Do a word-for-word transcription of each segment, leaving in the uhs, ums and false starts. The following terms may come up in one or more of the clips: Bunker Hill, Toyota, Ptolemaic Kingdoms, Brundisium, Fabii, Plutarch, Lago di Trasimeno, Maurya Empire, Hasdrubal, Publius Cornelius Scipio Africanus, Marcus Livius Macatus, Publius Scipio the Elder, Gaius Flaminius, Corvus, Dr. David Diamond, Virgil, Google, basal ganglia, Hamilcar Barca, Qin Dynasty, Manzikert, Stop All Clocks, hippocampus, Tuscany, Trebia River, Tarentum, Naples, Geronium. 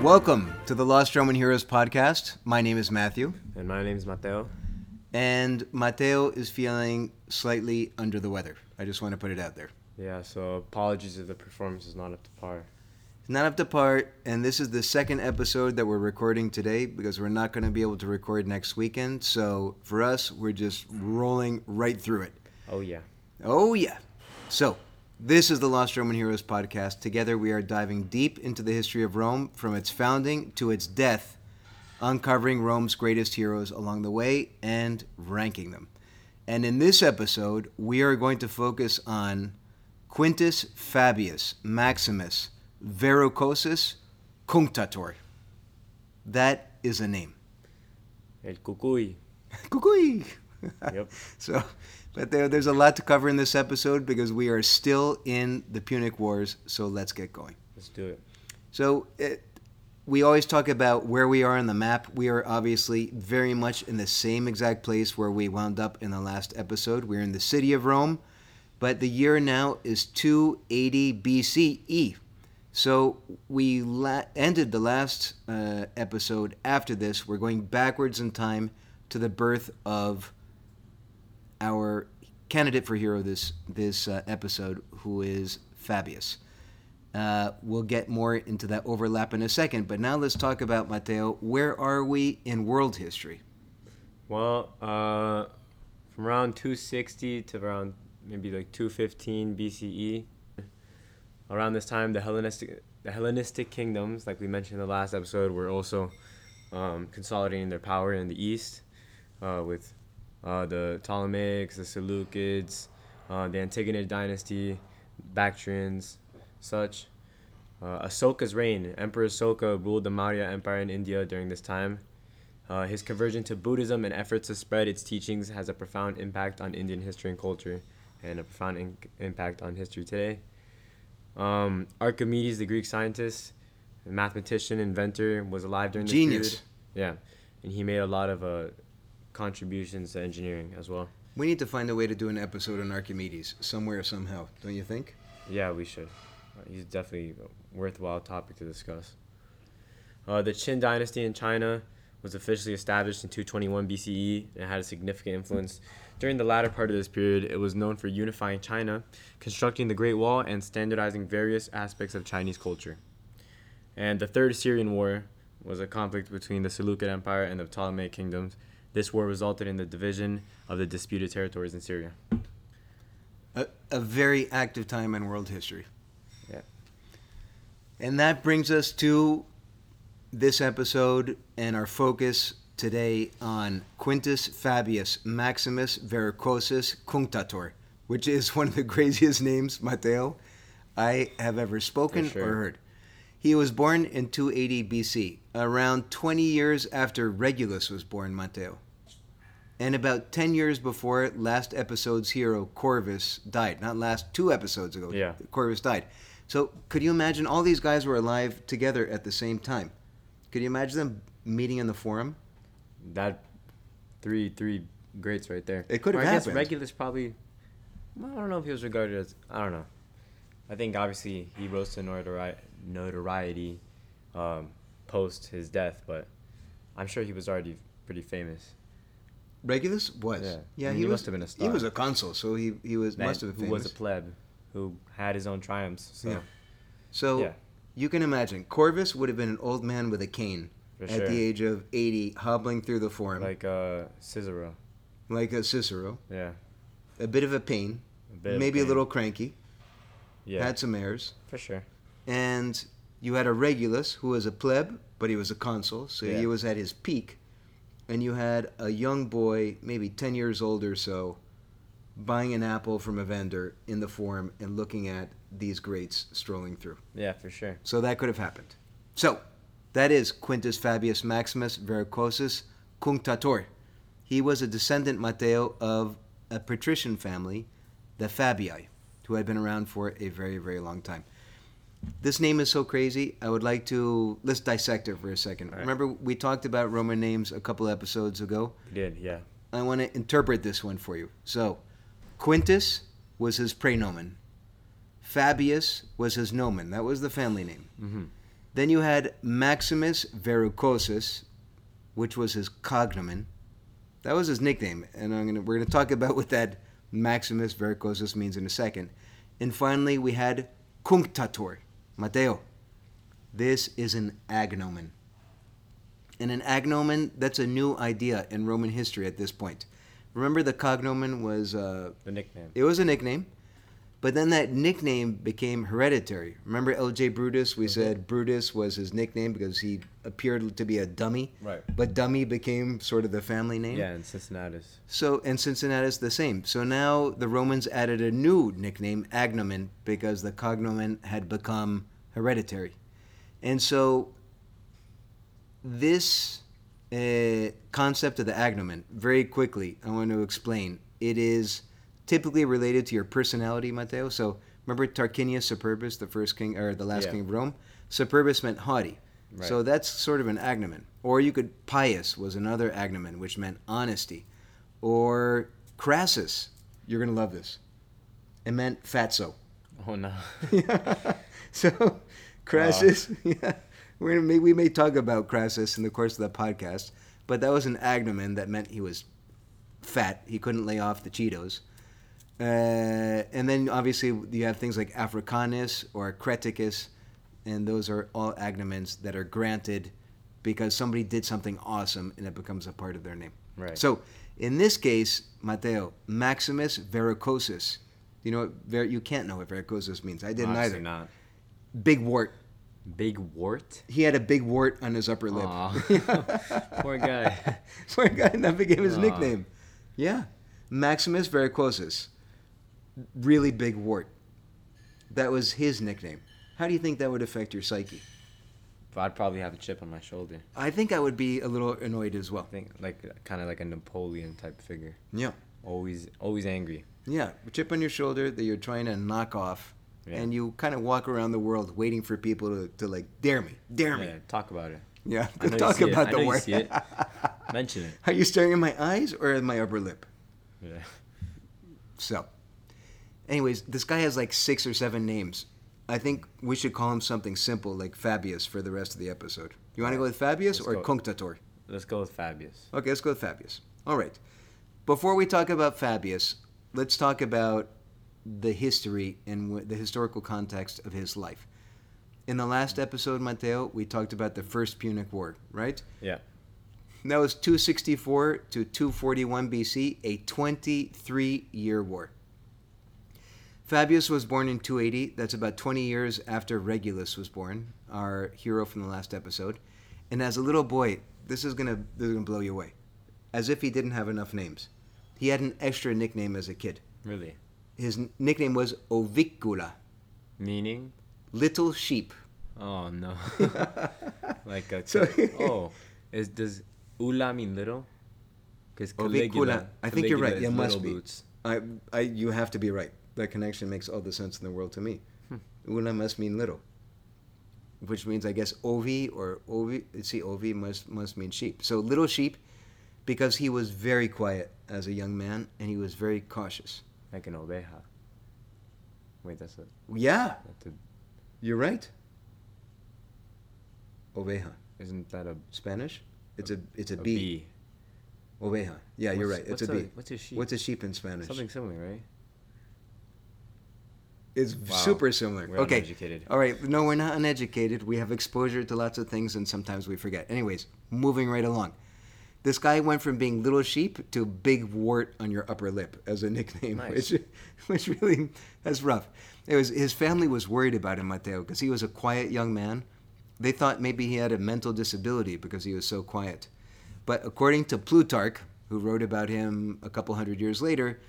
Welcome to the Lost Roman Heroes podcast. My name is Matthew. And my name is Mateo. And Mateo is feeling slightly under the weather. I just want to put it out there. Yeah, so apologies if the performance is not up to par. It's not up to par, and this is the second episode that we're recording today because we're not going to be able to record next weekend. So for us, we're just rolling right through it. Oh, yeah. Oh, yeah. So this is the Lost Roman Heroes podcast. Together we are diving deep into the history of Rome, from its founding to its death, uncovering Rome's greatest heroes along the way and ranking them. And in this episode, we are going to focus on Quintus Fabius Maximus Verrucosus Cunctator. That is a name. El Cucuy. Cucuy! Yep. So... But there, there's a lot to cover in this episode because we are still in the Punic Wars, so let's get going. Let's do it. So it, we always talk about where we are on the map. We are obviously very much in the same exact place where we wound up in the last episode. We're in the city of Rome, but the year now is two eighty B C E. So we la- ended the last uh, episode after this. We're going backwards in time to the birth of our candidate for hero this this uh, episode, who is Fabius. Uh, we'll get more into that overlap in a second, but now let's talk about, Mateo, where are we in world history? Well, uh, from around two sixty to around maybe like two fifteen B C E, around this time, the Hellenistic, the Hellenistic kingdoms, like we mentioned in the last episode, were also um, consolidating their power in the east uh, with... Uh, the Ptolemaics, the Seleucids, uh, the Antigonid dynasty, Bactrians, such. Uh, Ashoka's reign. Emperor Ashoka ruled the Maurya Empire in India during this time. Uh, his conversion to Buddhism and efforts to spread its teachings has a profound impact on Indian history and culture, and a profound in- impact on history today. Um, Archimedes, the Greek scientist, mathematician, inventor, was alive during this period. Genius. Yeah, and he made a lot of... Uh, contributions to engineering as well. We need to find a way to do an episode on Archimedes somewhere, somehow, don't you think? Yeah, we should. He's definitely a worthwhile topic to discuss. Uh, the Qin dynasty in China was officially established in two twenty-one B C E and had a significant influence. During the latter part of this period, it was known for unifying China, constructing the Great Wall, and standardizing various aspects of Chinese culture. And the Third Assyrian War was a conflict between the Seleucid Empire and the Ptolemaic Kingdoms. This war resulted in the division of the disputed territories in Syria. A, a very active time in world history. Yeah. And that brings us to this episode and our focus today on Quintus Fabius Maximus Verrucosus Cunctator, which is one of the craziest names, Mateo, I have ever spoken sure. or heard. He was born in two eighty B C, around twenty years after Regulus was born, Mateo. And about ten years before last episode's hero, Corvus, died. Not last two episodes ago, yeah. Corvus died. So could you imagine all these guys were alive together at the same time? Could you imagine them meeting in the forum? That three three greats right there. It could have happened. I guess Regulus probably, I don't know if he was regarded as, I don't know. I think obviously he rose to notoriety. notoriety um, post his death, but I'm sure he was already pretty famous. Regulus was. Yeah, yeah I mean, he, he was, must have been a star. He was a consul, so he, he was that, must have been famous. Who was a pleb, who had his own triumphs. So, yeah. so yeah. You can imagine, Corvus would have been an old man with a cane For at sure. the age of eighty, hobbling through the forum. Like uh, Cicero. Like a Cicero. Yeah. A bit of a pain. A bit maybe of pain. A little cranky. Yeah. Had some airs. For sure. And you had a Regulus, who was a pleb, but he was a consul, so yeah. he was at his peak. And you had a young boy, maybe ten years old or so, buying an apple from a vendor in the forum and looking at these greats strolling through. Yeah, for sure. So that could have happened. So that is Quintus Fabius Maximus Verrucosus Cunctator. He was a descendant, Mateo, of a patrician family, the Fabii, who had been around for a very, very long time. This name is so crazy. I would like to... Let's dissect it for a second. Right. Remember, we talked about Roman names a couple episodes ago? We did, yeah. I want to interpret this one for you. So, Quintus was his praenomen. Fabius was his nomen. That was the family name. Mm-hmm. Then you had Maximus Verrucosus, which was his cognomen. That was his nickname. And I'm gonna, we're going to talk about what that Maximus Verrucosus means in a second. And finally, we had Cunctator. Matteo, this is an agnomen. And an agnomen, that's a new idea in Roman history at this point. Remember the cognomen was... Uh, the nickname. It was a nickname. But then that nickname became hereditary. Remember L J Brutus? We okay. said Brutus was his nickname because he appeared to be a dummy. Right. But dummy became sort of the family name. Yeah, and Cincinnatus. So, and Cincinnatus the same. So now the Romans added a new nickname, agnomen, because the cognomen had become hereditary. And so this uh, concept of the agnomen, very quickly, I want to explain. It is... typically related to your personality, Matteo. So remember Tarquinius Superbus, the first king or the last yeah. king of Rome? Superbus meant haughty. Right. So that's sort of an agnomen. Or you could, pious was another agnomen, which meant honesty. Or Crassus, you're going to love this. It meant fatso. Oh, no. yeah. So Crassus, oh. yeah. We're gonna, we, we may talk about Crassus in the course of the podcast, but that was an agnomen that meant he was fat. He couldn't lay off the Cheetos. Uh, and then, obviously, you have things like Africanus or Creticus, and those are all agnomens that are granted because somebody did something awesome, and it becomes a part of their name. Right. So, in this case, Matteo, Maximus Verrucosus. You know, what, you can't know what Verrucosus means. I didn't Obviously either. Not. Big wart. Big wart? He had a big wart on his upper lip. Poor guy. Poor guy, and that became his Aww. nickname. Yeah. Maximus Verrucosus. Really big wart. That was his nickname. How do you think that would affect your psyche? I'd probably have a chip on my shoulder. I think I would be a little annoyed as well. I think like kind of like a Napoleon type figure. Yeah. Always, always angry. Yeah, a chip on your shoulder that you're trying to knock off, yeah. and you kind of walk around the world waiting for people to, to like dare me, dare me. Yeah, talk about it. Yeah, I know talk you see about it. the I know wart. You see it. Mention it. Are you staring in my eyes or in my upper lip? Yeah. So. Anyways, this guy has like six or seven names. I think we should call him something simple like Fabius for the rest of the episode. You want to go with Fabius let's or Cunctator? Let's go with Fabius. Okay, let's go with Fabius. All right. Before we talk about Fabius, let's talk about the history and w- the historical context of his life. In the last episode, Matteo, we talked about the First Punic War, right? Yeah. That was two sixty-four to two forty-one B C, a twenty-three-year war. Fabius was born in two eighty. That's about twenty years after Regulus was born, our hero from the last episode. And as a little boy, this is going to blow you away. As if he didn't have enough names. He had an extra nickname as a kid. Really? His n- nickname was Ovicula. Meaning? Little sheep. Oh, no. like a... So, oh, is, does ula mean little? Because Caligula... I think Caligula you're right. Yeah, must be. Boots. I, I, you have to be right. That connection makes all the sense in the world to me. Hmm. Una must mean little, which means, I guess, ovi or ovi. See, ovi must must mean sheep. So little sheep, because he was very quiet as a young man, and he was very cautious. Like an oveja. Wait, that's it. Yeah. That's a, You're right. Oveja. Isn't that a Spanish? It's a it's a, a bee. bee. Oveja. Yeah, what's, you're right. It's a, a bee. What's a sheep? What's a sheep in Spanish? Something similar, right? It's wow. super similar. We're okay. uneducated. All right. No, we're not uneducated. We have exposure to lots of things, and sometimes we forget. Anyways, moving right along. This guy went from being little sheep to big wart on your upper lip as a nickname, nice. which which really, that's rough. It was, his family was worried about him, Matteo, because he was a quiet young man. They thought maybe he had a mental disability because he was so quiet. But according to Plutarch, who wrote about him a couple hundred years later,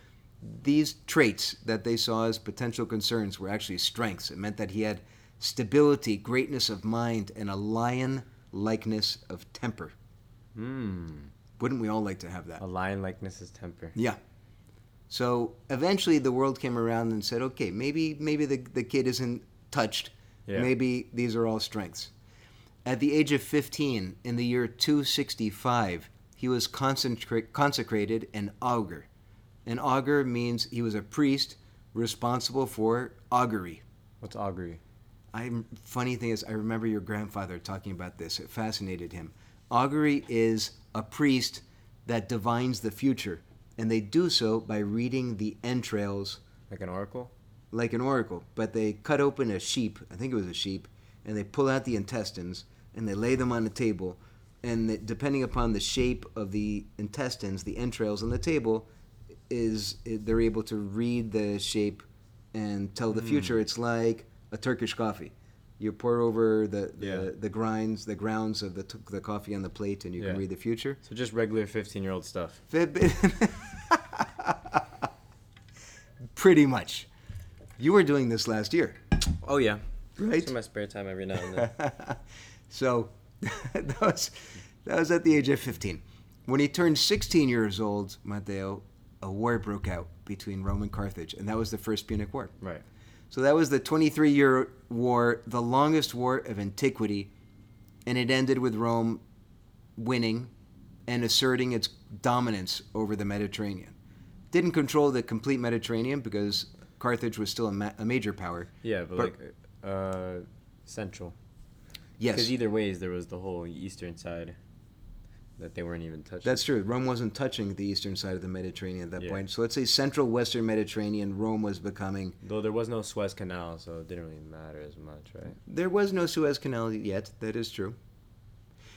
these traits that they saw as potential concerns were actually strengths. It meant that he had stability, greatness of mind, and a lion likeness of temper. Mm. Wouldn't we all like to have that? A lion likeness of temper. Yeah. So eventually the world came around and said, okay, maybe maybe the, the kid isn't touched. Yeah. Maybe these are all strengths. At the age of fifteen, in the year two sixty-five, he was consecra- consecrated an augur. An augur means he was a priest responsible for augury. What's augury? I'm, funny thing is, I remember your grandfather talking about this. It fascinated him. Augury is a priest that divines the future, and they do so by reading the entrails. Like an oracle? Like an oracle, but they cut open a sheep, I think it was a sheep, and they pull out the intestines, and they lay them on a table, and the, depending upon the shape of the intestines, the entrails on the table, is they're able to read the shape and tell the mm. future. It's like a Turkish coffee. You pour over the the, yeah. the, the grinds, the grounds of the t- the coffee on the plate, and you yeah. can read the future. So just regular fifteen-year-old stuff. Pretty much. You were doing this last year. Oh, yeah. Right? It's in my spare time every now and then. So that was, that was at the age of fifteen. When he turned sixteen years old, Mateo, a war broke out between Rome and Carthage, and that was the First Punic War. Right. So that was the twenty-three-year war, the longest war of antiquity, and it ended with Rome winning and asserting its dominance over the Mediterranean. Didn't control the complete Mediterranean because Carthage was still a, ma- a major power. Yeah, but, but like uh, central. Yes. Because either ways, there was the whole eastern side that they weren't even touching. That's true. Rome wasn't touching the eastern side of the Mediterranean at that yeah. point. So let's say central western Mediterranean, Rome was becoming... Though there was no Suez Canal, so it didn't really matter as much, right? There was no Suez Canal yet. That is true.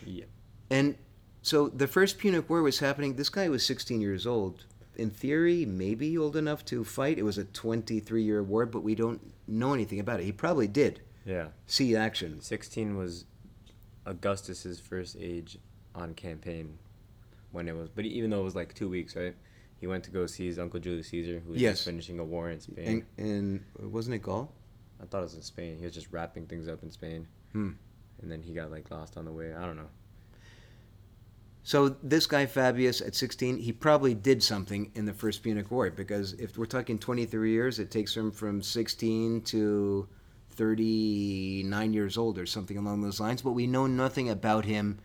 Yeah. And so the First Punic War was happening. This guy was sixteen years old. In theory, maybe old enough to fight. It was a twenty-three-year war, but we don't know anything about it. He probably did yeah. see action. sixteen was Augustus's first age on campaign when it was, but even though it was like two weeks, right? He went to go see his uncle Julius Caesar, who was yes. just finishing a war in Spain. And, and wasn't it Gaul? I thought it was in Spain. He was just wrapping things up in Spain. Hmm. And then he got like lost on the way. I don't know. So this guy, Fabius, at sixteen, he probably did something in the First Punic War, because if we're talking twenty-three years, it takes him from sixteen to thirty-nine years old or something along those lines, but we know nothing about him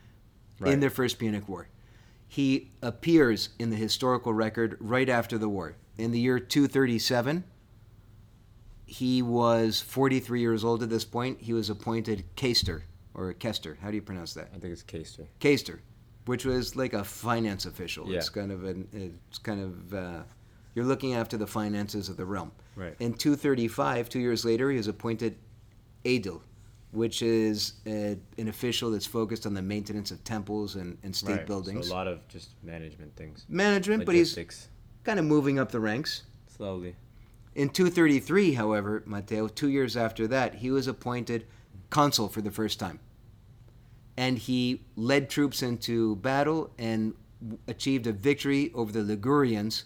right. in the First Punic War. He appears in the historical record right after the war. In the year two thirty-seven, he was forty-three years old at this point. He was appointed quaestor, or quaestor. How do you pronounce that? I think it's quaestor. Quaestor, which was like a finance official. Yeah. It's kind of, an, it's kind of uh, you're looking after the finances of the realm. Right. In two thirty-five, two years later, he was appointed aedile, which is a, an official that's focused on the maintenance of temples and, and state right. buildings. So a lot of just management things. Management, logistics. But he's kind of moving up the ranks. Slowly. In two thirty-three, however, Mateo, two years after that, he was appointed consul for the first time. And he led troops into battle and achieved a victory over the Ligurians,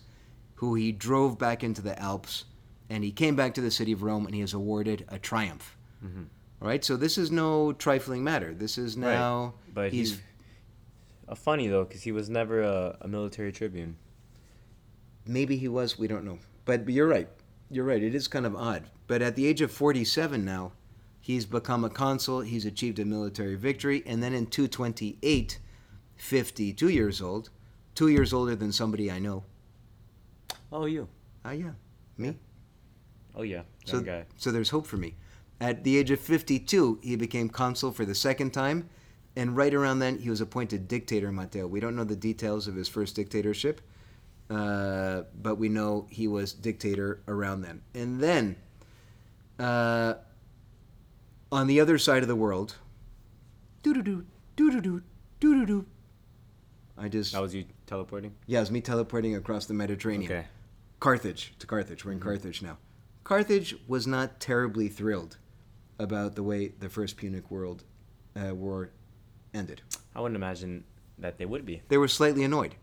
who he drove back into the Alps. And he came back to the city of Rome, and he was awarded a triumph. Mm-hmm. All right, so this is no trifling matter. This is now... Right. But he's... he's uh, funny, though, because he was never a, a military tribune. Maybe he was. We don't know. But you're right. You're right. It is kind of odd. But at the age of forty-seven now, he's become a consul. He's achieved a military victory. And then in two twenty-eight, fifty-two years old, two years older than somebody I know. Oh, you. Ah, uh, yeah. Me? Yeah. Oh, yeah. So, that guy. So there's hope for me. At the age of fifty-two, he became consul for the second time, and right around then, he was appointed dictator, Mateo. We don't know the details of his first dictatorship, uh, but we know he was dictator around then. And then, uh, on the other side of the world, doo-doo-doo, doo-doo-doo, doo-doo-doo. I just... That was you teleporting? Yeah, it was me teleporting across the Mediterranean. Okay. Carthage, to Carthage. We're in mm-hmm. Carthage now. Carthage was not terribly thrilled about the way the First Punic World, uh, War ended. I wouldn't imagine that they would be. They were slightly annoyed.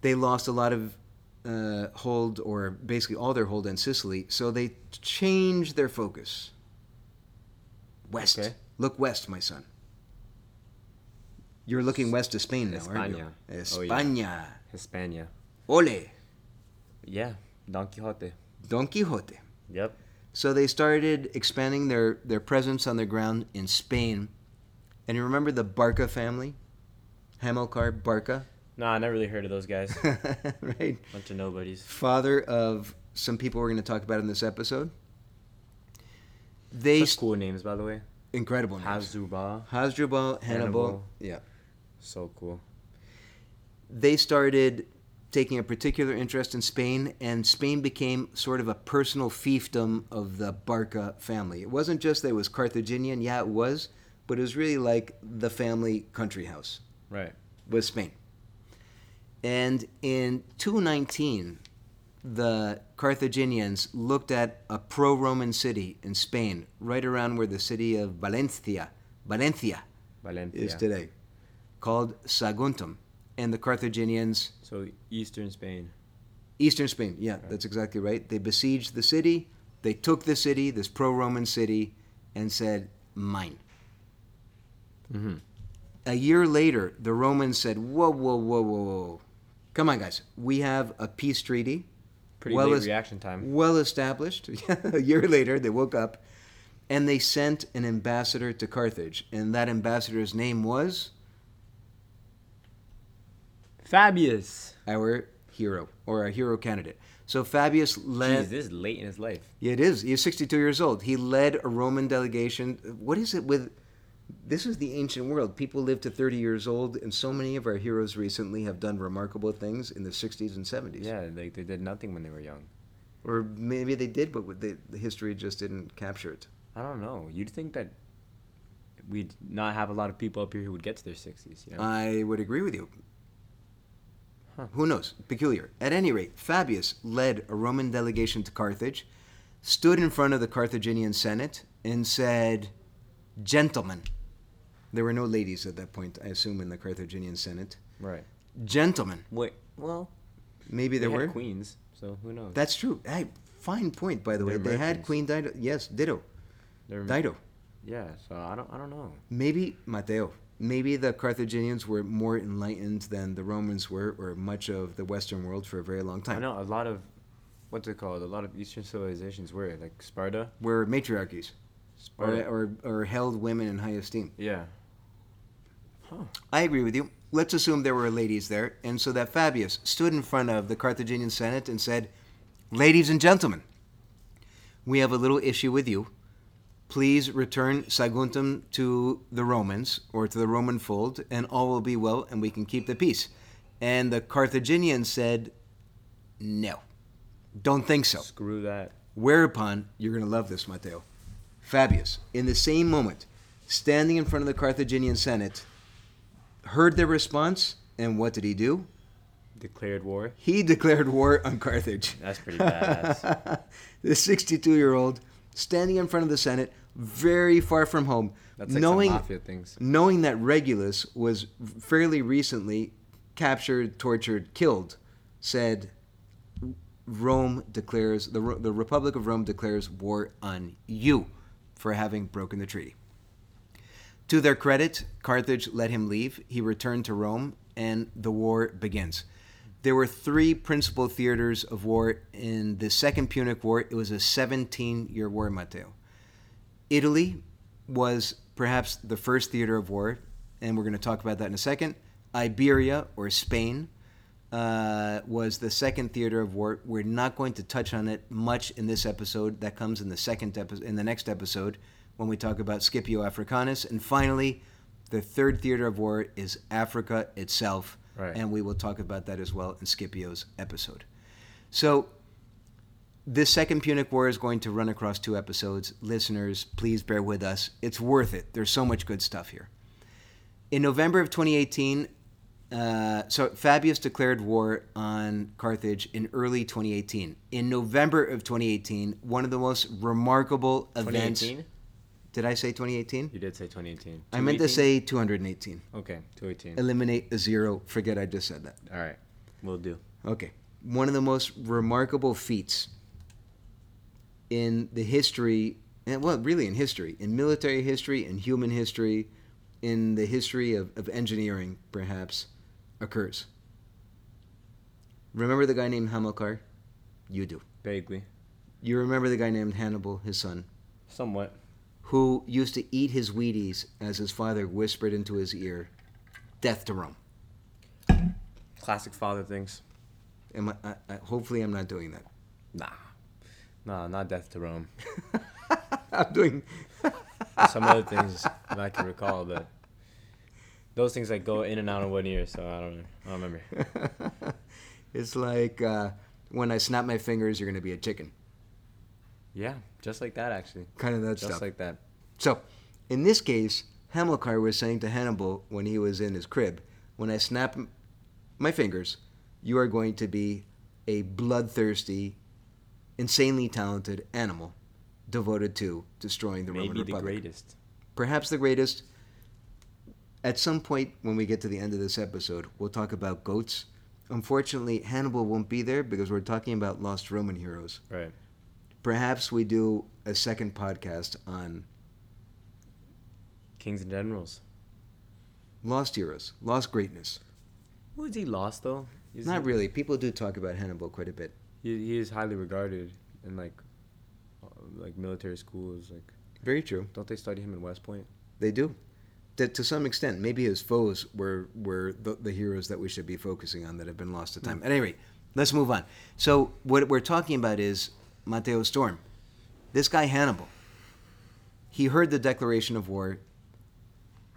They lost a lot of uh, hold, or basically all their hold in Sicily, so they changed their focus. West. Okay. Look west, my son. You're looking west to Spain now, España. aren't you? España. Oh, yeah. España. Ole. Yeah, Don Quixote. Don Quixote. Yep. So they started expanding their, their presence on the ground in Spain. And you remember the Barca family? Hamilcar Barca? No, I never really heard of those guys. Right. Bunch of nobodies. Father of some people we're going to talk about in this episode. They Such cool names, by the way. Incredible names. Hasdrubal. Hasdrubal, Hannibal. Hannibal. Yeah. So cool. They started taking a particular interest in Spain, and Spain became sort of a personal fiefdom of the Barca family. It wasn't just that it was Carthaginian, yeah, it was, but it was really like the family country house. Right. Was Spain. And in two nineteen, the Carthaginians looked at a pro-Roman city in Spain, right around where the city of Valencia, Valencia, Valencia. is today, called Saguntum. And the Carthaginians... So eastern Spain. Eastern Spain, yeah, right. That's exactly right. They besieged the city, they took the city, this pro-Roman city, and said, mine. Mm-hmm. A year later, the Romans said, whoa, whoa, whoa, whoa, whoa. Come on, guys. We have a peace treaty. Pretty well late es- reaction time. Well established. A year later, they woke up, and they sent an ambassador to Carthage. And that ambassador's name was... Fabius. Our hero, or our hero candidate. So Fabius led... Jeez, this is late in his life. Yeah, it is. He's sixty-two years old. He led a Roman delegation. What is it with... This is the ancient world. People live to thirty years old, and so many of our heroes recently have done remarkable things in the sixties and seventies. Yeah, they, they did nothing when they were young. Or maybe they did, but they, the history just didn't capture it. I don't know. You'd think that... We'd not have a lot of people up here who would get to their sixties. You know? I would agree with you. Huh. Who knows? Peculiar. At any rate, Fabius led a Roman delegation to Carthage, stood in front of the Carthaginian Senate, and said, gentlemen. There were no ladies at that point, I assume, in the Carthaginian Senate. Right. Gentlemen. Wait, well, maybe there were. They had queens, so who knows? That's true. Hey, fine point, by the way. They had Queen Dido. Yes, Dido. Dido. Yeah, so I don't, I don't know. Maybe Mateo. Maybe the Carthaginians were more enlightened than the Romans were, or much of the Western world for a very long time. I know a lot of, what's it called? A lot of Eastern civilizations were, like Sparta. Were matriarchies. Sparta. Or, or, or held women in high esteem. Yeah. Huh. I agree with you. Let's assume there were ladies there. And so that Fabius stood in front of the Carthaginian Senate and said, ladies and gentlemen, we have a little issue with you. Please return Saguntum to the Romans, or to the Roman fold, and all will be well, and we can keep the peace. And the Carthaginians said, no, don't think so. Screw that. Whereupon, you're going to love this, Mateo, Fabius, in the same moment, standing in front of the Carthaginian Senate, heard their response, and what did he do? Declared war. He declared war on Carthage. That's pretty badass. The sixty-two-year-old, standing in front of the Senate, very far from home, that's like knowing, some mafia things. Knowing that Regulus was fairly recently captured, tortured, killed, said, Rome declares, the, the Republic of Rome declares war on you for having broken the treaty. To their credit, Carthage let him leave. He returned to Rome, and the war begins. There were three principal theaters of war in the Second Punic War. It was a seventeen-year war, Matteo. Italy was perhaps the first theater of war, and we're going to talk about that in a second. Iberia, or Spain, uh, was the second theater of war. We're not going to touch on it much in this episode. That comes in the second epi- in the next episode when we talk about Scipio Africanus. And finally, the third theater of war is Africa itself, right. And we will talk about that as well in Scipio's episode. So... This Second Punic War is going to run across two episodes. Listeners, please bear with us. It's worth it. There's so much good stuff here. In November of twenty eighteen, uh, so Fabius declared war on Carthage in early twenty eighteen. In November of twenty eighteen, one of the most remarkable events... twenty eighteen? Did I say twenty eighteen? You did say twenty eighteen. I meant to say two eighteen. Okay, two eighteen. Eliminate a zero. Forget I just said that. All right, will do. Okay. One of the most remarkable feats... in the history, and well, really in history, in military history, in human history, in the history of, of engineering, perhaps, occurs. Remember the guy named Hamilcar? You do. Vaguely. You remember the guy named Hannibal, his son? Somewhat. Who used to eat his Wheaties as his father whispered into his ear, death to Rome. Classic father things. Am I, I, I, hopefully I'm not doing that. Nah. Nah, not death to Rome. I'm doing... some other things that I can recall, but those things like go in and out of one ear, so I don't, I don't remember. It's like uh, when I snap my fingers, you're going to be a chicken. Yeah, just like that, actually. Kind of that just stuff. Just like that. So, in this case, Hamilcar was saying to Hannibal when he was in his crib, when I snap my fingers, you are going to be a bloodthirsty, insanely talented animal devoted to destroying the Maybe Roman Republic. Maybe the greatest. Perhaps the greatest. At some point when we get to the end of this episode, we'll talk about goats. Unfortunately, Hannibal won't be there because we're talking about lost Roman heroes. Right. Perhaps we do a second podcast on... Kings and generals. Lost heroes. Lost greatness. Who is he lost, though? Is Not he... really. People do talk about Hannibal quite a bit. He, he is highly regarded in, like... like military schools, like very true. Don't they study him in West Point? They do, that to some extent. Maybe his foes were were the, the heroes that we should be focusing on that have been lost to time. Mm. At any rate, let's move on. So what we're talking about is Matteo Storm. This guy Hannibal. He heard the declaration of war.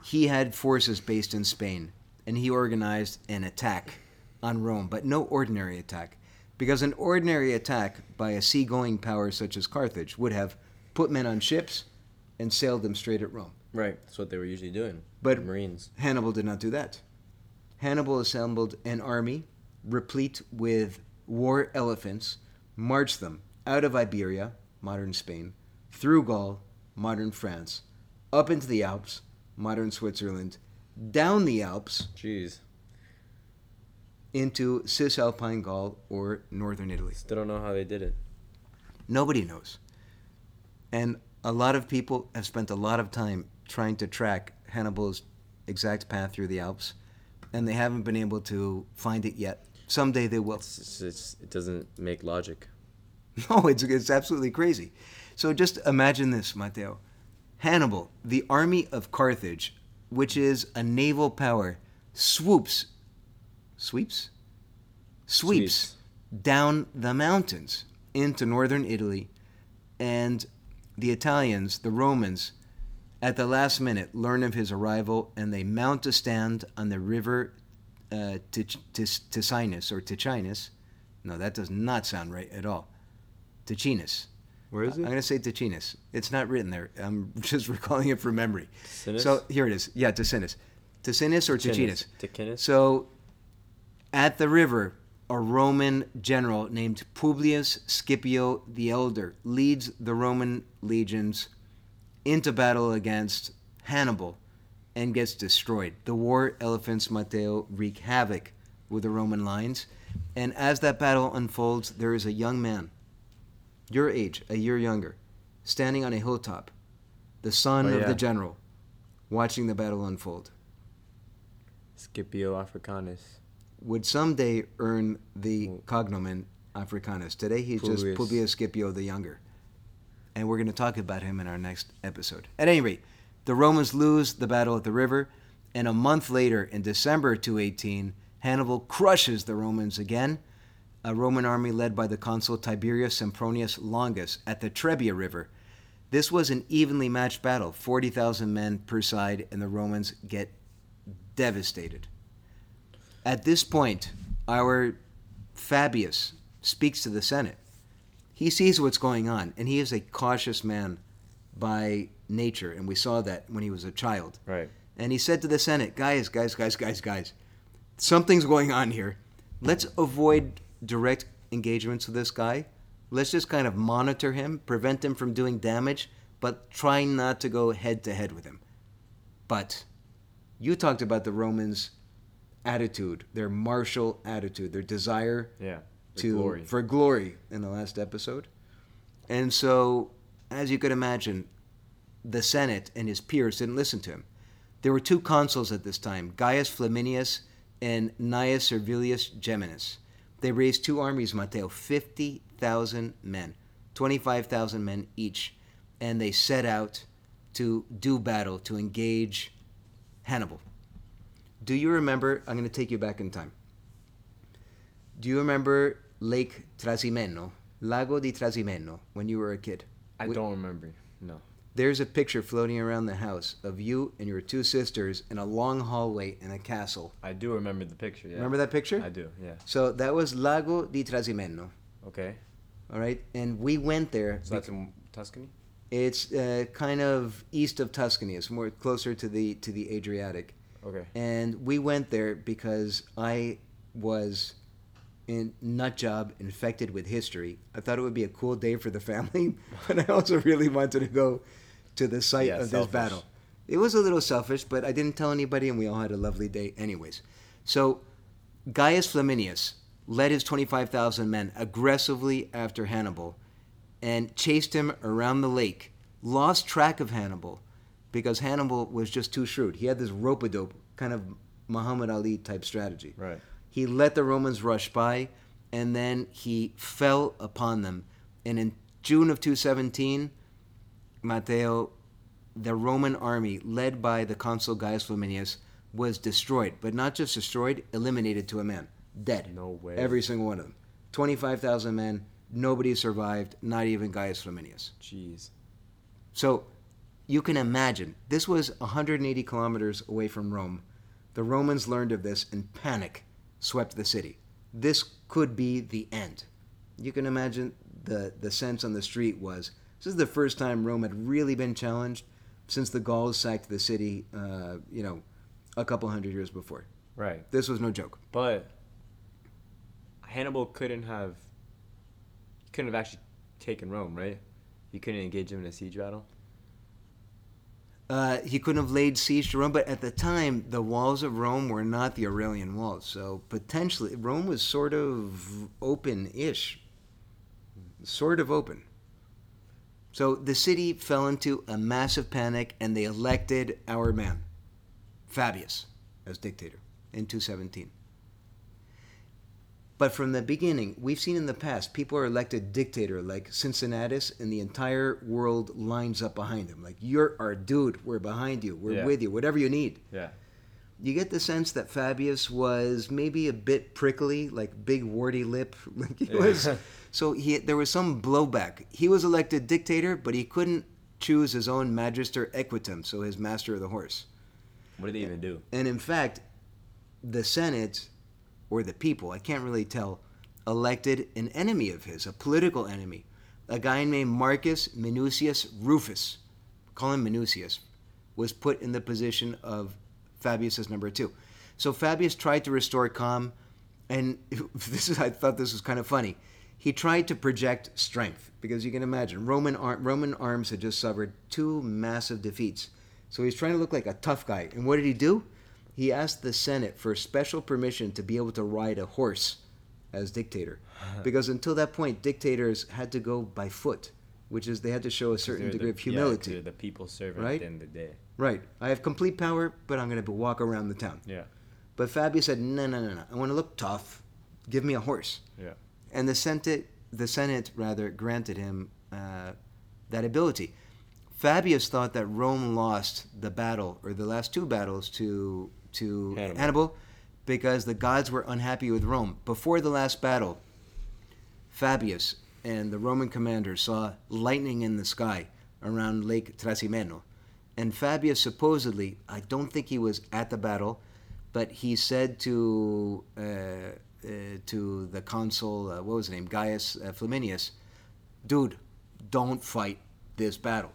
He had forces based in Spain, and he organized an attack on Rome, but no ordinary attack. Because an ordinary attack by a seagoing power such as Carthage would have put men on ships and sailed them straight at Rome. Right. That's what they were usually doing. But Marines. Hannibal did not do that. Hannibal assembled an army replete with war elephants, marched them out of Iberia, modern Spain, through Gaul, modern France, up into the Alps, modern Switzerland, down the Alps. Jeez. Into Cisalpine Gaul or northern Italy. Still don't know how they did it. Nobody knows. And a lot of people have spent a lot of time trying to track Hannibal's exact path through the Alps, and they haven't been able to find it yet. Someday they will. It's, it's, it doesn't make logic. No, it's, it's absolutely crazy. So just imagine this, Matteo. Hannibal, the army of Carthage, which is a naval power, swoops... Sweeps? Sweeps? Sweeps down the mountains into northern Italy, and the Italians, the Romans, at the last minute learn of his arrival, and they mount a stand on the river uh, Ticinus, or Ticinus. No, that does not sound right at all. Ticinus. Where is it? I'm going to say Ticinus. It's not written there. I'm just recalling it from memory. Ticinus? So here it is. Yeah, Ticinus. Ticinus or Ticinus. Ticinus. So... at the river, a Roman general named Publius Scipio the Elder leads the Roman legions into battle against Hannibal and gets destroyed. The war elephants, Matteo, wreak havoc with the Roman lines. And as that battle unfolds, there is a young man, your age, a year younger, standing on a hilltop, the son oh, yeah. of the general, watching the battle unfold. Scipio Africanus. Would someday earn the cognomen Africanus. Today he's Publius. just Publius Scipio the Younger. And we're going to talk about him in our next episode. At any rate, the Romans lose the battle at the river, and a month later, in December two eighteen, Hannibal crushes the Romans again, a Roman army led by the consul Tiberius Sempronius Longus at the Trebia River. This was an evenly matched battle, forty thousand men per side, and the Romans get devastated. At this point, our Fabius speaks to the Senate. He sees what's going on, and he is a cautious man by nature, and we saw that when he was a child. Right. And he said to the Senate, guys, guys, guys, guys, guys, something's going on here. Let's avoid direct engagements with this guy. Let's just kind of monitor him, prevent him from doing damage, but try not to go head-to-head with him. But you talked about the Romans... attitude, their martial attitude, their desire yeah, to glory. for glory in the last episode. And so, as you could imagine, the Senate and his peers didn't listen to him. There were two consuls at this time, Gaius Flaminius and Gnaeus Servilius Geminus. They raised two armies, Matteo, fifty thousand men, twenty-five thousand men each, and they set out to do battle, to engage Hannibal. Do you remember, I'm going to take you back in time. Do you remember Lake Trasimeno, Lago di Trasimeno, when you were a kid? I we, don't remember, no. There's a picture floating around the house of you and your two sisters in a long hallway in a castle. I do remember the picture, yeah. Remember that picture? I do, yeah. So that was Lago di Trasimeno. Okay. All right, and we went there. So that's in Tuscany? It's uh, kind of east of Tuscany. It's more closer to the to the Adriatic. Okay. And we went there because I was a nut job infected with history. I thought it would be a cool day for the family, but I also really wanted to go to the site yeah, of selfish. this battle. It was a little selfish, but I didn't tell anybody, and we all had a lovely day anyways. So Gaius Flaminius led his twenty-five thousand men aggressively after Hannibal and chased him around the lake, lost track of Hannibal, because Hannibal was just too shrewd. He had this rope-a-dope, kind of Muhammad Ali type strategy. Right. He let the Romans rush by, and then he fell upon them. And in June of two seventeen, Matteo, the Roman army, led by the consul Gaius Flaminius, was destroyed. But not just destroyed, eliminated to a man. Dead. No way. Every single one of them. twenty-five thousand men, nobody survived, not even Gaius Flaminius. Jeez. So you can imagine, this was one hundred eighty kilometers away from Rome. The Romans learned of this and panic swept the city. This could be the end. You can imagine the, the sense on the street was, this is the first time Rome had really been challenged since the Gauls sacked the city, uh, you know, a couple hundred years before. Right. This was no joke. But Hannibal couldn't have, couldn't have actually taken Rome, right? He couldn't engage him in a siege battle? Uh, he couldn't have laid siege to Rome, but at the time, the walls of Rome were not the Aurelian walls. So potentially, Rome was sort of open-ish. Sort of open. So the city fell into a massive panic, and they elected our man, Fabius, as dictator in two seventeen. But from the beginning, we've seen in the past, people are elected dictator like Cincinnatus, and the entire world lines up behind him. Like, you're our dude. We're behind you. We're yeah. with you. Whatever you need. Yeah. You get the sense that Fabius was maybe a bit prickly, like big warty lip. Like he yeah. was. So he, there was some blowback. He was elected dictator, but he couldn't choose his own magister equitum, so his master of the horse. What did they even do? And in fact, the Senate, or the people, I can't really tell, elected an enemy of his, a political enemy, a guy named Marcus Minucius Rufus, call him Minucius, was put in the position of Fabius's number two. So Fabius tried to restore calm, and this is, I thought this was kind of funny. He tried to project strength, because you can imagine, Roman, ar- Roman arms had just suffered two massive defeats. So he's trying to look like a tough guy, and what did he do? He asked the Senate for special permission to be able to ride a horse as dictator. Because until that point, dictators had to go by foot, which is they had to show a certain degree the, of humility. Yeah, the people's servant right? at the end of the day. Right. I have complete power, but I'm going to walk around the town. Yeah. But Fabius said, no, no, no, no. I want to look tough. Give me a horse. Yeah. And the Senate, the Senate rather, granted him uh, that ability. Fabius thought that Rome lost the battle, or the last two battles, to... to Hannibal. Hannibal, because the gods were unhappy with Rome. Before the last battle, Fabius and the Roman commander saw lightning in the sky around Lake Trasimeno. And Fabius supposedly, I don't think he was at the battle, but he said to uh, uh, to the consul, uh, what was his name, Gaius uh, Flaminius, dude, don't fight this battle.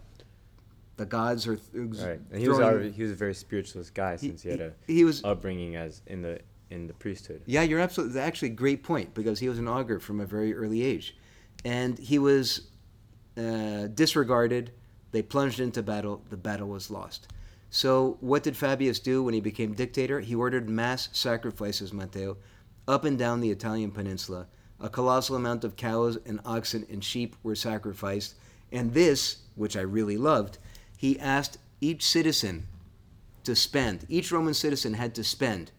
The gods are th- right. And he was already, he was a very spiritualist guy since he, he had a he was, upbringing as in the in the priesthood. Yeah, you're absolutely that's actually a great point, because he was an augur from a very early age, and he was uh, disregarded. They plunged into battle. The battle was lost. So what did Fabius do when he became dictator? He ordered mass sacrifices, Matteo, up and down the Italian peninsula. A colossal amount of cows and oxen and sheep were sacrificed, and this, which I really loved. He asked each citizen to spend, each Roman citizen had to spend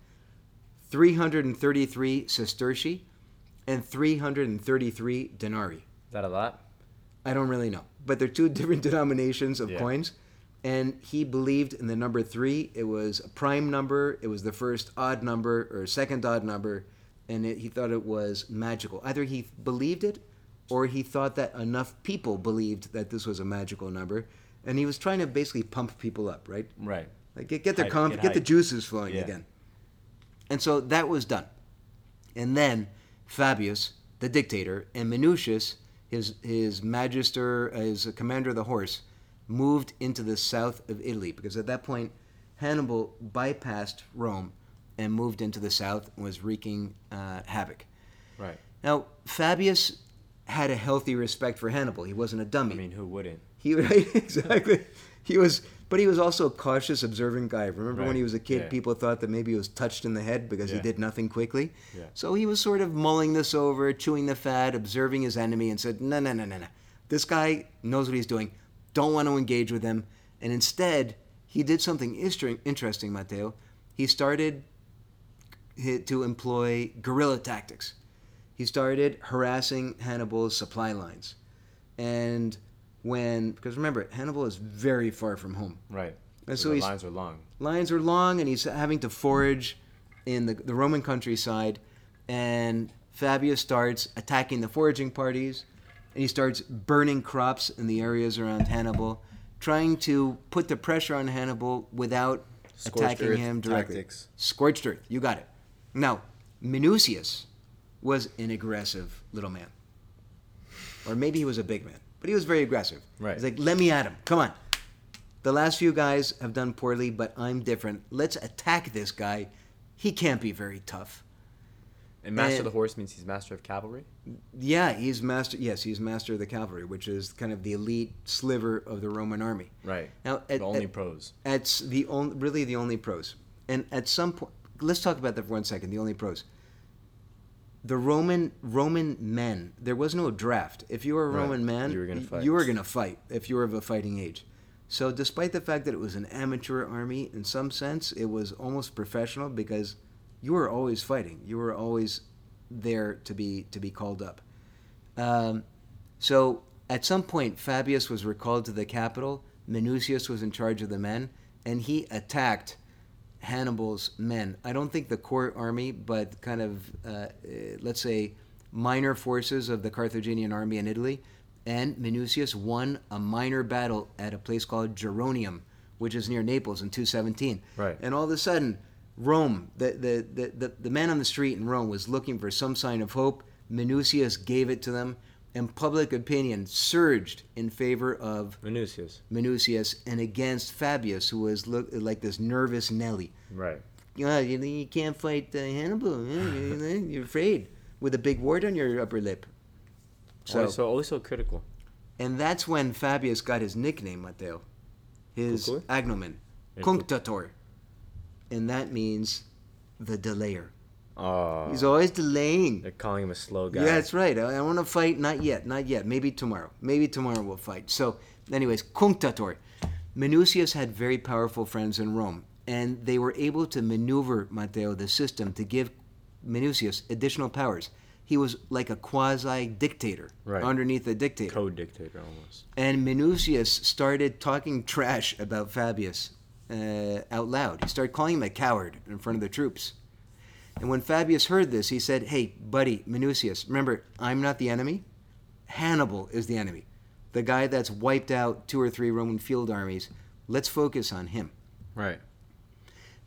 three hundred thirty-three sestertii, and three hundred thirty-three denarii. Is that a lot? I don't really know. But they're two different denominations of yeah. coins. And he believed in the number three. It was a prime number. It was the first odd number or second odd number. And it, he thought it was magical. Either he believed it or he thought that enough people believed that this was a magical number. And he was trying to basically pump people up, right? Right. Like get, get their hype, comp, get, get the juices flowing yeah. again. And so that was done. And then Fabius, the dictator, and Minucius, his his magister, uh, his commander of the horse, moved into the south of Italy, because at that point Hannibal bypassed Rome and moved into the south and was wreaking uh, havoc. Right. Now, Fabius had a healthy respect for Hannibal. He wasn't a dummy. I mean, who wouldn't? He right, exactly. He was, but he was also a cautious, observant guy. Remember right. when he was a kid, yeah. people thought that maybe he was touched in the head because yeah. he did nothing quickly. Yeah. So he was sort of mulling this over, chewing the fat, observing his enemy, and said, "No, no, no, no, no. This guy knows what he's doing. Don't want to engage with him." And instead, he did something interesting, Matteo. He started to employ guerrilla tactics. He started harassing Hannibal's supply lines, and when, because remember, Hannibal is very far from home. Right. And so the lines are long. Lines are long, and he's having to forage in the, the Roman countryside. And Fabius starts attacking the foraging parties, and he starts burning crops in the areas around Hannibal, trying to put the pressure on Hannibal without Scorched attacking earth him directly. Tactics. Scorched earth. You got it. Now, Minucius was an aggressive little man. Or maybe he was a big man. But he was very aggressive. Right. He's like, "Let me at him. Come on. The last few guys have done poorly, but I'm different. Let's attack this guy. He can't be very tough." And master and, of the horse means he's master of cavalry? Yeah, he's master. Yes, he's master of the cavalry, which is kind of the elite sliver of the Roman army. Right. Now, at, the only at, pros. It's the only, really the only pros. And at some point, let's talk about that for one second. The only pros. The Roman Roman men, there was no draft. If you were a right. Roman man, you were going to fight. You were going to fight if you were of a fighting age. So despite the fact that it was an amateur army, in some sense, it was almost professional because you were always fighting. You were always there to be to be called up. Um, so at some point, Fabius was recalled to the capital. Minucius was in charge of the men, and he attacked Hannibal's men. I don't think the core army, but kind of, uh, let's say, minor forces of the Carthaginian army in Italy. And Minucius won a minor battle at a place called Geronium, which is near Naples in two seventeen. Right. And all of a sudden, Rome, the the, the, the the man on the street in Rome was looking for some sign of hope. Minucius gave it to them, and public opinion surged in favor of Minucius Minucius and against Fabius, who was look, like this nervous Nelly. Right. Oh, you, you can't fight uh, Hannibal. You're afraid. With a big wart on your upper lip. So always so, always so critical. And that's when Fabius got his nickname, Matteo. His Cucur? Agnomen. Cunctator. And that means the delayer. Oh, he's always delaying. They're calling him a slow guy. Yeah, that's right. I, I want to fight. Not yet. Not yet. Maybe tomorrow. Maybe tomorrow we'll fight. So, anyways, Cunctator. Minucius had very powerful friends in Rome, and they were able to maneuver, Matteo, the system to give Minucius additional powers. He was like a quasi-dictator right. underneath a dictator. Co-dictator almost. And Minucius started talking trash about Fabius uh, out loud. He started calling him a coward in front of the troops. And when Fabius heard this, he said, "Hey, buddy, Minucius, remember, I'm not the enemy. Hannibal is the enemy. The guy that's wiped out two or three Roman field armies. Let's focus on him." Right.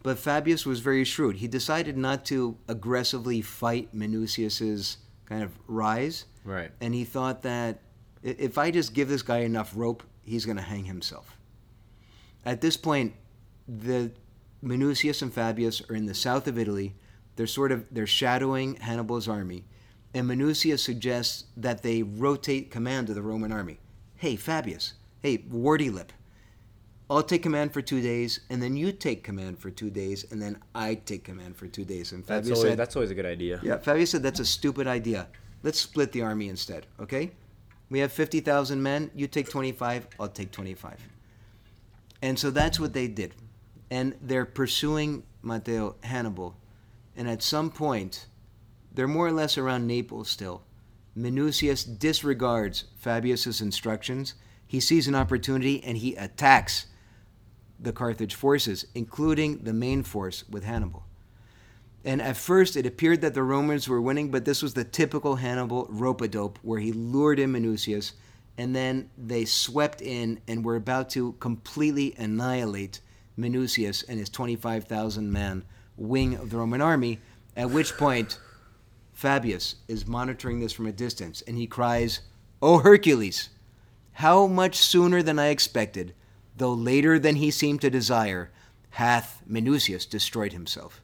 But Fabius was very shrewd. He decided not to aggressively fight Minucius's kind of rise. Right. And he thought that if I just give this guy enough rope, he's going to hang himself. At this point, the Minucius and Fabius are in the south of Italy. They're sort of, they're shadowing Hannibal's army. And Minucius suggests that they rotate command of the Roman army. "Hey, Fabius, hey, warty lip, I'll take command for two days, and then you take command for two days, and then I take command for two days. And Fabius that's always, said... That's always a good idea. Yeah, Fabius said, "That's a stupid idea. Let's split the army instead, okay? We have fifty thousand men. You take twenty-five, I'll take twenty-five. And so that's what they did. And they're pursuing, Matteo, Hannibal. And at some point, They're more or less around Naples still. Minucius disregards Fabius's instructions. He sees an opportunity and he attacks the Carthage forces, including the main force with Hannibal. And at first it appeared that the Romans were winning, but this was the typical Hannibal rope-a-dope where he lured in Minucius, and then they swept in and were about to completely annihilate Minucius and his twenty-five thousand man wing of the Roman army, at which point Fabius is monitoring this from a distance, and he cries, "O Hercules, how much sooner than I expected, though later than he seemed to desire, hath Minucius destroyed himself."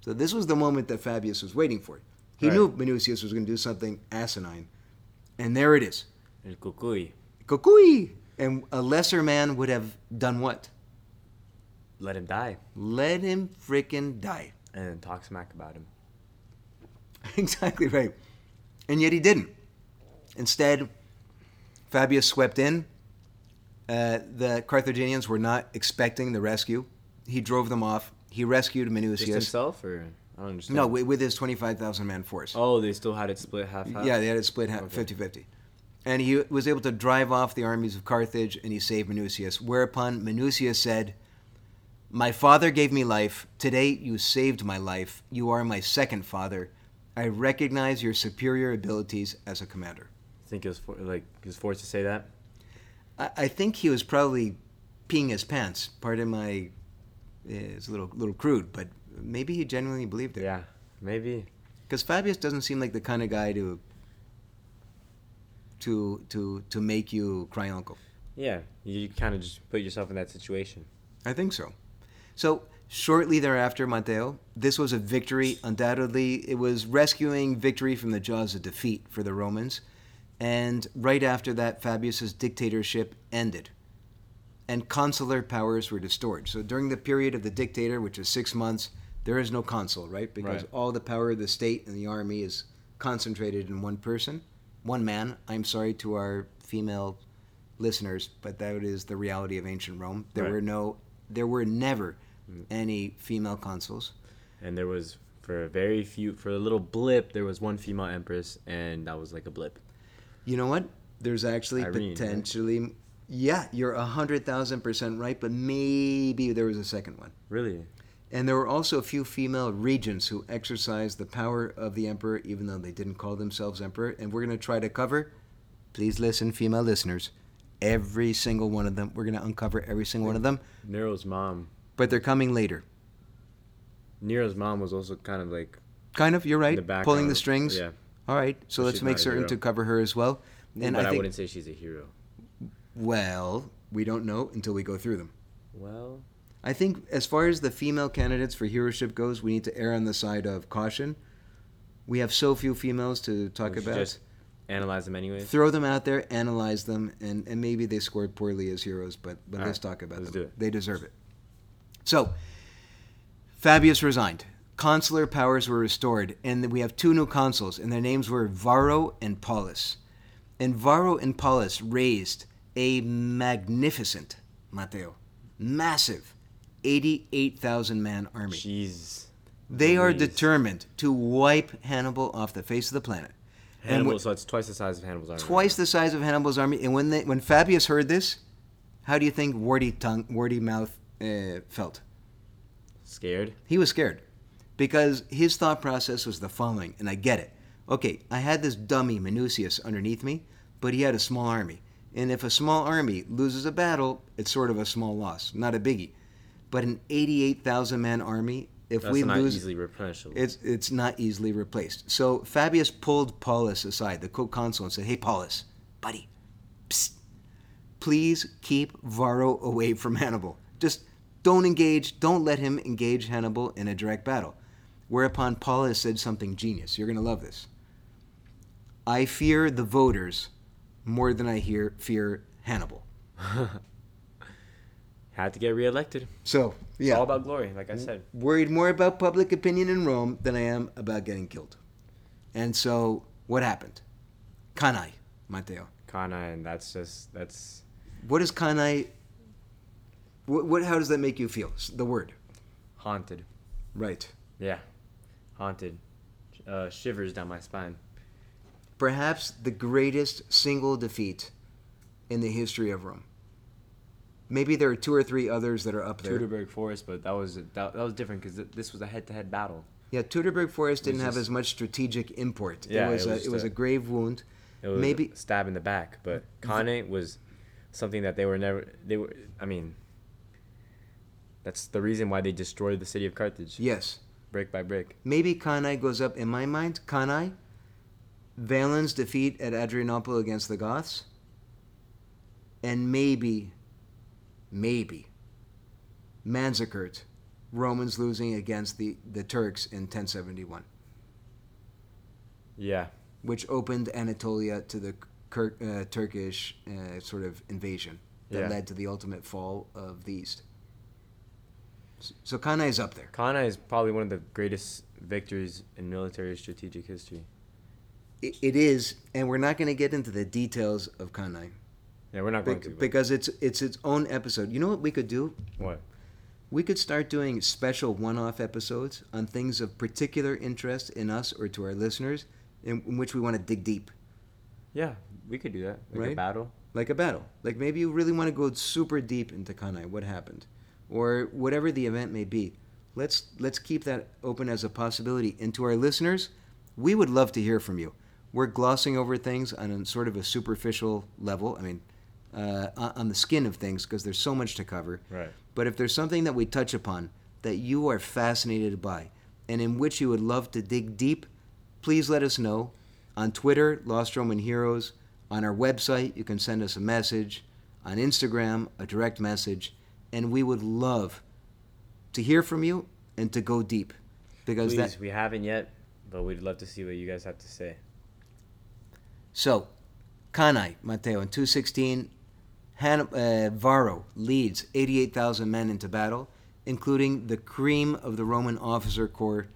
So this was the moment that Fabius was waiting for. He right. knew Minucius was going to do something asinine, and there it is. El cucuy. Cucuy! And a lesser man would have done what? Let him die. Let him frickin' die. And then talk smack about him. Exactly right. And yet he didn't. Instead, Fabius swept in. Uh, the Carthaginians were not expecting the rescue. He drove them off. He rescued Minucius. Just himself, or? I don't understand. No, with his twenty-five thousand man force. Oh, they still had it split half-half? Yeah, they had it split half, okay. fifty-fifty. And he was able to drive off the armies of Carthage, and he saved Minucius, whereupon Minucius said, "My father gave me life. Today you saved my life. You are my second father. I recognize your superior abilities as a commander." I think he was, for, like, he was forced to say that? I, I think he was probably peeing his pants. Pardon my... It's a little little crude, but maybe he genuinely believed it. Yeah, maybe. Because Fabius doesn't seem like the kind of guy to to to to make you cry uncle. Yeah, you kind of just put yourself in that situation. I think so. So shortly thereafter, Matteo, this was a victory. Undoubtedly, it was rescuing victory from the jaws of defeat for the Romans. And right after that, Fabius's dictatorship ended. And consular powers were restored. So during the period of the dictator, which is six months, there is no consul, right? Because right. all the power of the state and the army is concentrated in one person, one man. I'm sorry to our female listeners, but that is the reality of ancient Rome. There right. were no, there were never any female consuls. And there was, for a very few, for a little blip, there was one female empress, and that was like a blip. You know what? There's actually Irene, potentially... Right? Yeah, you're one hundred thousand percent right, but maybe there was a second one. Really? And there were also a few female regents who exercised the power of the emperor, even though they didn't call themselves emperor. And we're going to try to cover, please listen, female listeners, every single one of them. We're going to uncover every single one of them. Nero's mom. But they're coming later. Nero's mom was also kind of like... Kind of, you're right, the pulling the strings. Yeah. All right, so but let's make certain to cover her as well. And but I, I think, wouldn't say she's a hero. Well, we don't know until we go through them. Well, I think as far as the female candidates for heroship goes, we need to err on the side of caution. We have so few females to talk about. Just analyze them anyway. Throw them out there, analyze them, and, and maybe they scored poorly as heroes, but, but let's right, talk about let's them. Do it. They deserve it. So, Fabius resigned. Consular powers were restored, and we have two new consuls, and their names were Varro and Paulus. And Varro and Paulus raised a magnificent, Matteo, massive eighty-eight thousand man army. Jeez. They Jeez. are determined to wipe Hannibal off the face of the planet. Hannibal, when, so it's twice the size of Hannibal's army. Twice right the size of Hannibal's army. And when they, when Fabius heard this, how do you think warty tongue, warty mouth uh, felt? Scared. He was scared because his thought process was the following, and I get it. Okay, I had this dummy Minucius underneath me, but he had a small army. And if a small army loses a battle, it's sort of a small loss, not a biggie. But an eighty-eight thousand man army, if That's we not lose, easily replaceable. It's it's not easily replaced. So Fabius pulled Paulus aside, the co-consul, and said, "Hey, Paulus, buddy, psst, please keep Varro away from Hannibal. Just don't engage. Don't let him engage Hannibal in a direct battle." Whereupon Paulus said something genius. You're going to love this. "I fear the voters more than I hear, fear Hannibal." Had to get reelected. So, yeah. It's all about glory, like I said. Worried more about public opinion in Rome than I am about getting killed. And so, what happened? Cannae, Matteo. Cannae, and that's just, that's... What is Cannae... What, what, how does that make you feel? The word. Haunted. Right. Yeah. Haunted. uh, shivers down my spine. Perhaps the greatest single defeat in the history of Rome. Maybe there are two or three others that are up there. Teutoburg Forest, but that was that, that was different because th- this was a head-to-head battle. Yeah, Teutoburg Forest didn't just, have as much strategic import. Yeah, it was, it was, a, it was a, a grave wound. It was maybe a stab in the back, but Cannae was something that they were never. They were. I mean, that's the reason why they destroyed the city of Carthage. Yes, brick by brick. Maybe Cannae goes up in my mind. Cannae, Valens' defeat at Adrianople against the Goths, and maybe. Maybe. Manzikert, Romans losing against the, the Turks in ten seventy-one. Yeah. Which opened Anatolia to the Kirk, uh, Turkish uh, sort of invasion that yeah. led to the ultimate fall of the East. So, so Cannae is up there. Cannae is probably one of the greatest victories in military strategic history. It, it is, and we're not going to get into the details of Cannae. Yeah, we're not going Be- to. But. Because it's it's its own episode. You know what we could do? What? We could start doing special one-off episodes on things of particular interest in us or to our listeners in, in which we want to dig deep. Yeah, we could do that. Like right? a battle. Like a battle. Like maybe you really want to go super deep into Cannae, what happened, or whatever the event may be. Let's let's keep that open as a possibility. And to our listeners, we would love to hear from you. We're glossing over things on a sort of a superficial level. I mean... Uh, on the skin of things because there's so much to cover. Right. But if there's something that we touch upon that you are fascinated by and in which you would love to dig deep, please let us know. On Twitter, Lost Roman Heroes. On our website, you can send us a message. On Instagram, a direct message. And we would love to hear from you and to go deep. Because please, that... we haven't yet, but we'd love to see what you guys have to say. So, Cannae, Matteo, in two sixteen... Hann- uh, Varro leads eighty-eight thousand men into battle, including the cream of the Roman officer corps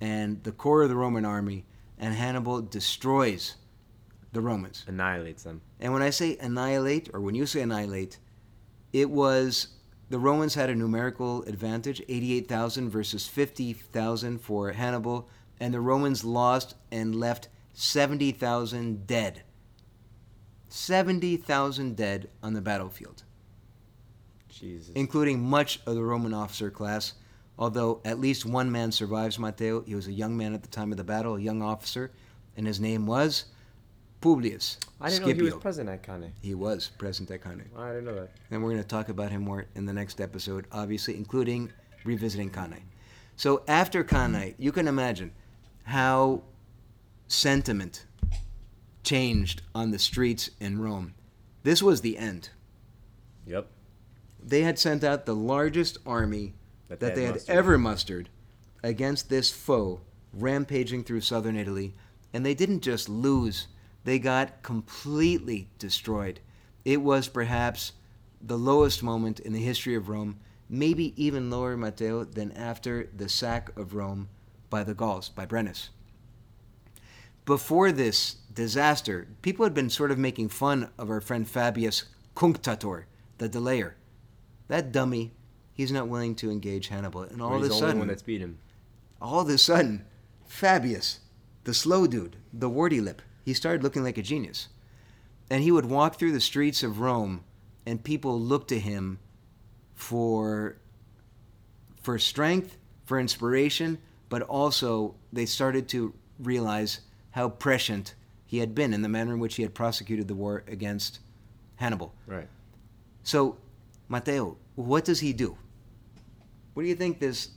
and the core of the Roman army, and Hannibal destroys the Romans. Annihilates them. And when I say annihilate, or when you say annihilate, it was the Romans had a numerical advantage, eighty-eight thousand versus fifty thousand for Hannibal, and the Romans lost and left seventy thousand dead. seventy thousand dead on the battlefield. Jesus. Including much of the Roman officer class, although at least one man survives, Matteo. He was a young man at the time of the battle, a young officer, and his name was Publius Scipio. I didn't know he was present at Cannae. He was present at Cannae. I didn't know that. And we're going to talk about him more in the next episode, obviously, including revisiting Cannae. So after Cannae, you can imagine how sentiment changed on the streets in Rome. This was the end. Yep. They had sent out the largest army that, that they had mustered. ever mustered against this foe rampaging through southern Italy, and they didn't just lose, they got completely destroyed. It was perhaps the lowest moment in the history of Rome, maybe even lower, Matteo, than after the sack of Rome by the Gauls, by Brennus. Before this disaster, people had been sort of making fun of our friend Fabius Cunctator, the delayer. That dummy, he's not willing to engage Hannibal. And all well, of a sudden... He's the only one that's beat him. All of a sudden, Fabius, the slow dude, the warty lip, he started looking like a genius. And he would walk through the streets of Rome, and people looked to him for, for strength, for inspiration, but also they started to realize how prescient he had been in the manner in which he had prosecuted the war against Hannibal. Right. So, Matteo, what does he do? What do you think this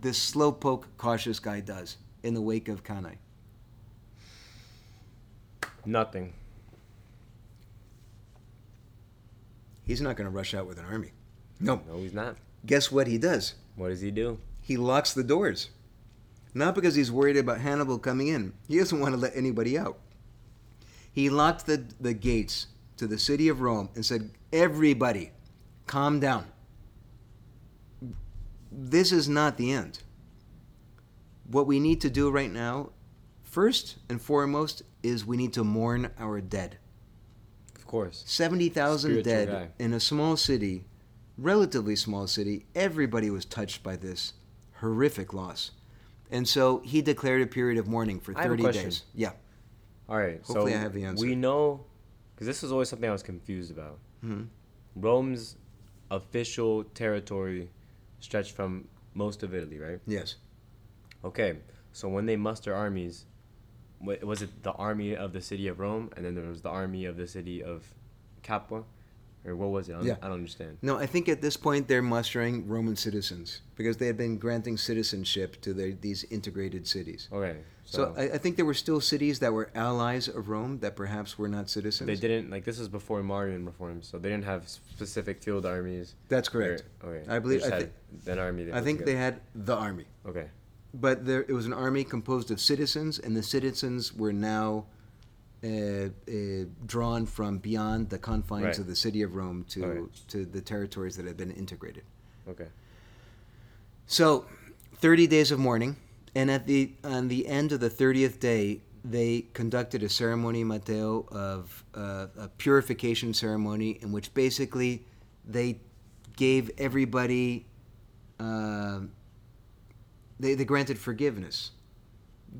this slowpoke, cautious guy does in the wake of Cannae? Nothing. He's not going to rush out with an army. No. No, he's not. Guess what he does? What does he do? He locks the doors. Not because he's worried about Hannibal coming in. He doesn't want to let anybody out. He locked the, the gates to the city of Rome and said, everybody, calm down. This is not the end. What we need to do right now, first and foremost, is we need to mourn our dead. Of course. seventy thousand dead guy. In a small city, relatively small city. Everybody was touched by this horrific loss. And so he declared a period of mourning for thirty days. Yeah. All right. Hopefully so I have the answer. We know, because this is always something I was confused about. Mm-hmm. Rome's official territory stretched from most of Italy, right? Yes. Okay. So when they muster armies, was it the army of the city of Rome, and then there was the army of the city of Capua? Or what was it? I don't, yeah. I don't understand. No, I think at this point they're mustering Roman citizens because they had been granting citizenship to their, these integrated cities. Okay. So, so I, I think there were still cities that were allies of Rome that perhaps were not citizens. They didn't, like, this was before Marian reforms, so they didn't have specific field armies. That's correct. Or, okay. I believe I think an army. I think together. They had the army. Okay. But there, it was an army composed of citizens, and the citizens were now Uh, uh, drawn from beyond the confines right. of the city of Rome to right. to the territories that had been integrated. Okay. So, thirty days of mourning, and at the on the end of the thirtieth day, they conducted a ceremony, Matteo, of uh, a purification ceremony in which basically they gave everybody uh, they they granted forgiveness.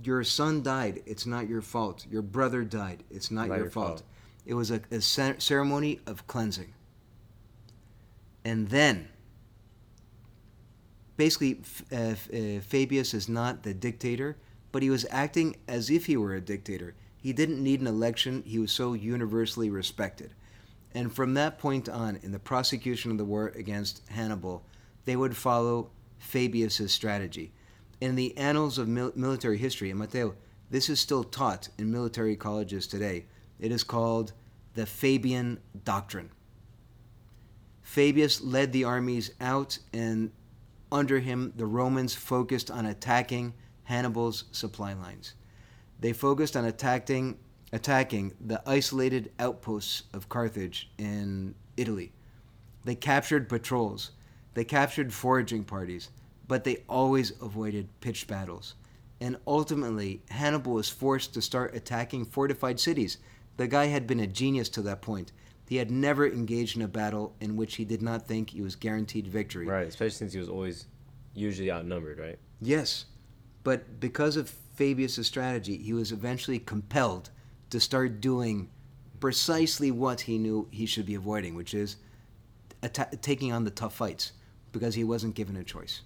Your son died. It's not your fault. Your brother died. It's not, not your, your fault. fault. It was a, a ceremony of cleansing. And then, basically, uh, uh, Fabius is not the dictator, but he was acting as if he were a dictator. He didn't need an election. He was so universally respected. And from that point on, in the prosecution of the war against Hannibal, they would follow Fabius's strategy. In the annals of mil- military history, and Matteo, this is still taught in military colleges today, it is called the Fabian Doctrine. Fabius led the armies out, and under him, the Romans focused on attacking Hannibal's supply lines. They focused on attacking, attacking the isolated outposts of Carthage in Italy. They captured patrols. They captured foraging parties. But they always avoided pitched battles. And ultimately, Hannibal was forced to start attacking fortified cities. The guy had been a genius to that point. He had never engaged in a battle in which he did not think he was guaranteed victory. Right, especially since he was always usually outnumbered, right? Yes, but because of Fabius' strategy, he was eventually compelled to start doing precisely what he knew he should be avoiding, which is atta- taking on the tough fights, because he wasn't given a choice.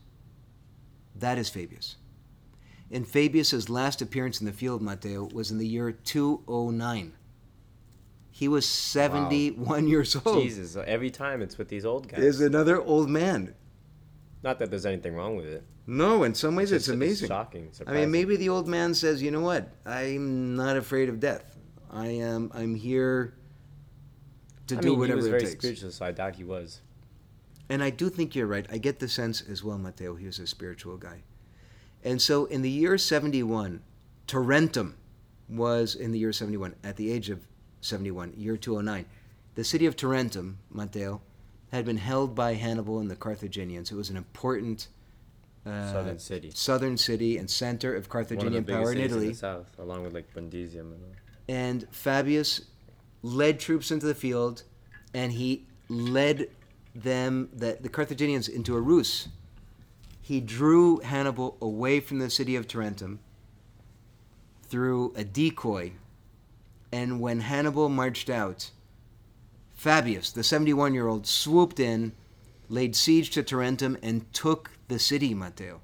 That is Fabius. And Fabius's last appearance in the field, Matteo, was in the year two oh nine. He was seventy-one wow. years old. Jesus, every time it's with these old guys. There's another old man. Not that there's anything wrong with it. No, in some ways it's, it's, it's amazing. It's shocking, surprising. I mean, maybe the old man says, you know what? I'm not afraid of death. I am, I'm here to I do mean, whatever it takes. He was very spiritual, so I doubt he was. And I do think you're right. I get the sense as well, Matteo, he was a spiritual guy. And so in the year seventy-one, Tarentum was in the year seventy-one, at the age of seventy-one, year two oh nine. The city of Tarentum, Matteo, had been held by Hannibal and the Carthaginians. It was an important uh, southern city southern city and center of Carthaginian power in Italy. One of the biggest cities in the south, along with like Brundisium. And Fabius led troops into the field, and he led them, the, the Carthaginians, into a ruse. He drew Hannibal away from the city of Tarentum through a decoy, and when Hannibal marched out, Fabius, the seventy-one-year-old, swooped in, laid siege to Tarentum, and took the city, Matteo.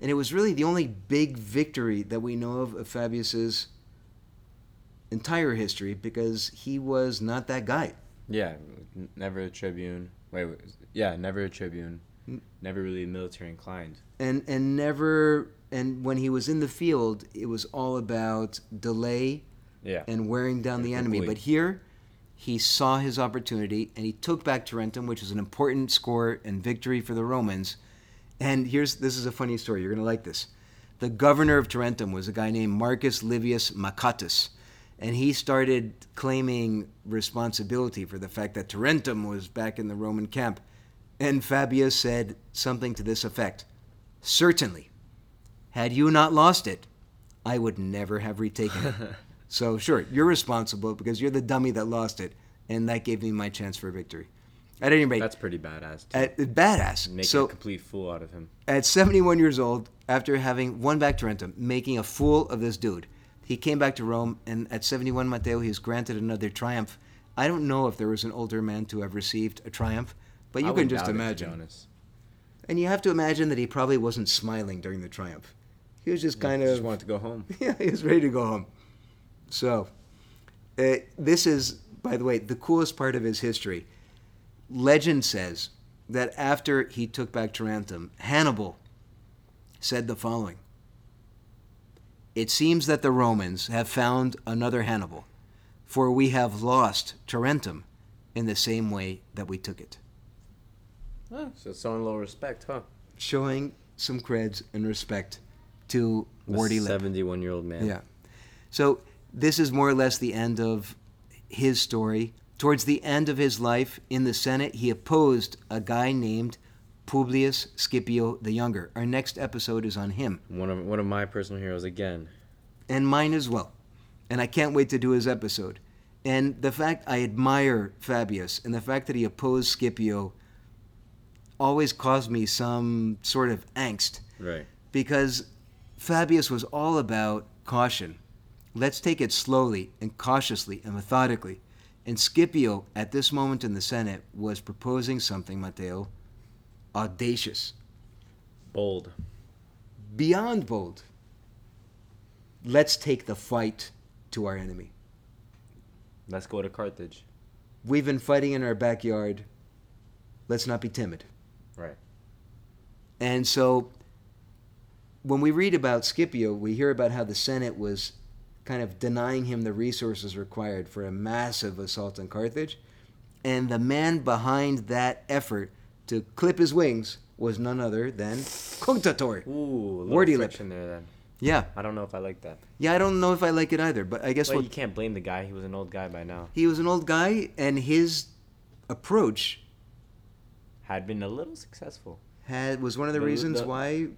And it was really the only big victory that we know of of Fabius's entire history, because he was not that guy. Yeah, never a tribune. Wait, wait, yeah, never a tribune. Never really military inclined. And and never and when he was in the field, it was all about delay, yeah. and wearing down the enemy. But here, he saw his opportunity and he took back Tarentum, which is an important score and victory for the Romans. And here's this is a funny story. You're gonna like this. The governor of Tarentum was a guy named Marcus Livius Macatus. And he started claiming responsibility for the fact that Tarentum was back in the Roman camp. And Fabius said something to this effect. Certainly, had you not lost it, I would never have retaken it. So sure, you're responsible because you're the dummy that lost it, and that gave me my chance for victory. At any rate, that's pretty badass. Too. At, badass. Making so, a complete fool out of him. At seventy-one years old, after having won back Tarentum, making a fool of this dude, he came back to Rome, and at seventy-one, Matteo, he was granted another triumph. I don't know if there was an older man to have received a triumph, but you I can just imagine. Jonas. And you have to imagine that he probably wasn't smiling during the triumph. He was just kind yeah, of... He just wanted to go home. Yeah, he was ready to go home. So, uh, this is, by the way, the coolest part of his history. Legend says that after he took back Tarentum, Hannibal said the following. It seems that the Romans have found another Hannibal, for we have lost Tarentum in the same way that we took it. Oh, so it's showing a little respect, huh? Showing some creds and respect to Warty Lip. seventy-one-year-old man. Yeah. So this is more or less the end of his story. Towards the end of his life in the Senate, he opposed a guy named Publius Scipio the Younger. Our next episode is on him. One of one of my personal heroes again. And mine as well. And I can't wait to do his episode. And the fact I admire Fabius and the fact that he opposed Scipio always caused me some sort of angst. Right. Because Fabius was all about caution. Let's take it slowly and cautiously and methodically. And Scipio, at this moment in the Senate, was proposing something, Matteo, audacious. Bold. Beyond bold. Let's take the fight to our enemy. Let's go to Carthage. We've been fighting in our backyard. Let's not be timid. Right. And so, when we read about Scipio, we hear about how the Senate was kind of denying him the resources required for a massive assault on Carthage. And the man behind that effort to clip his wings was none other than Cunctator. Ooh, a little friction there then. Yeah. I don't know if I like that. Yeah, I don't know if I like it either, but I guess... Well, we'll... you can't blame the guy. He was an old guy by now. He was an old guy, and his approach... Had been a little successful. Had was one of the, the reasons the, why...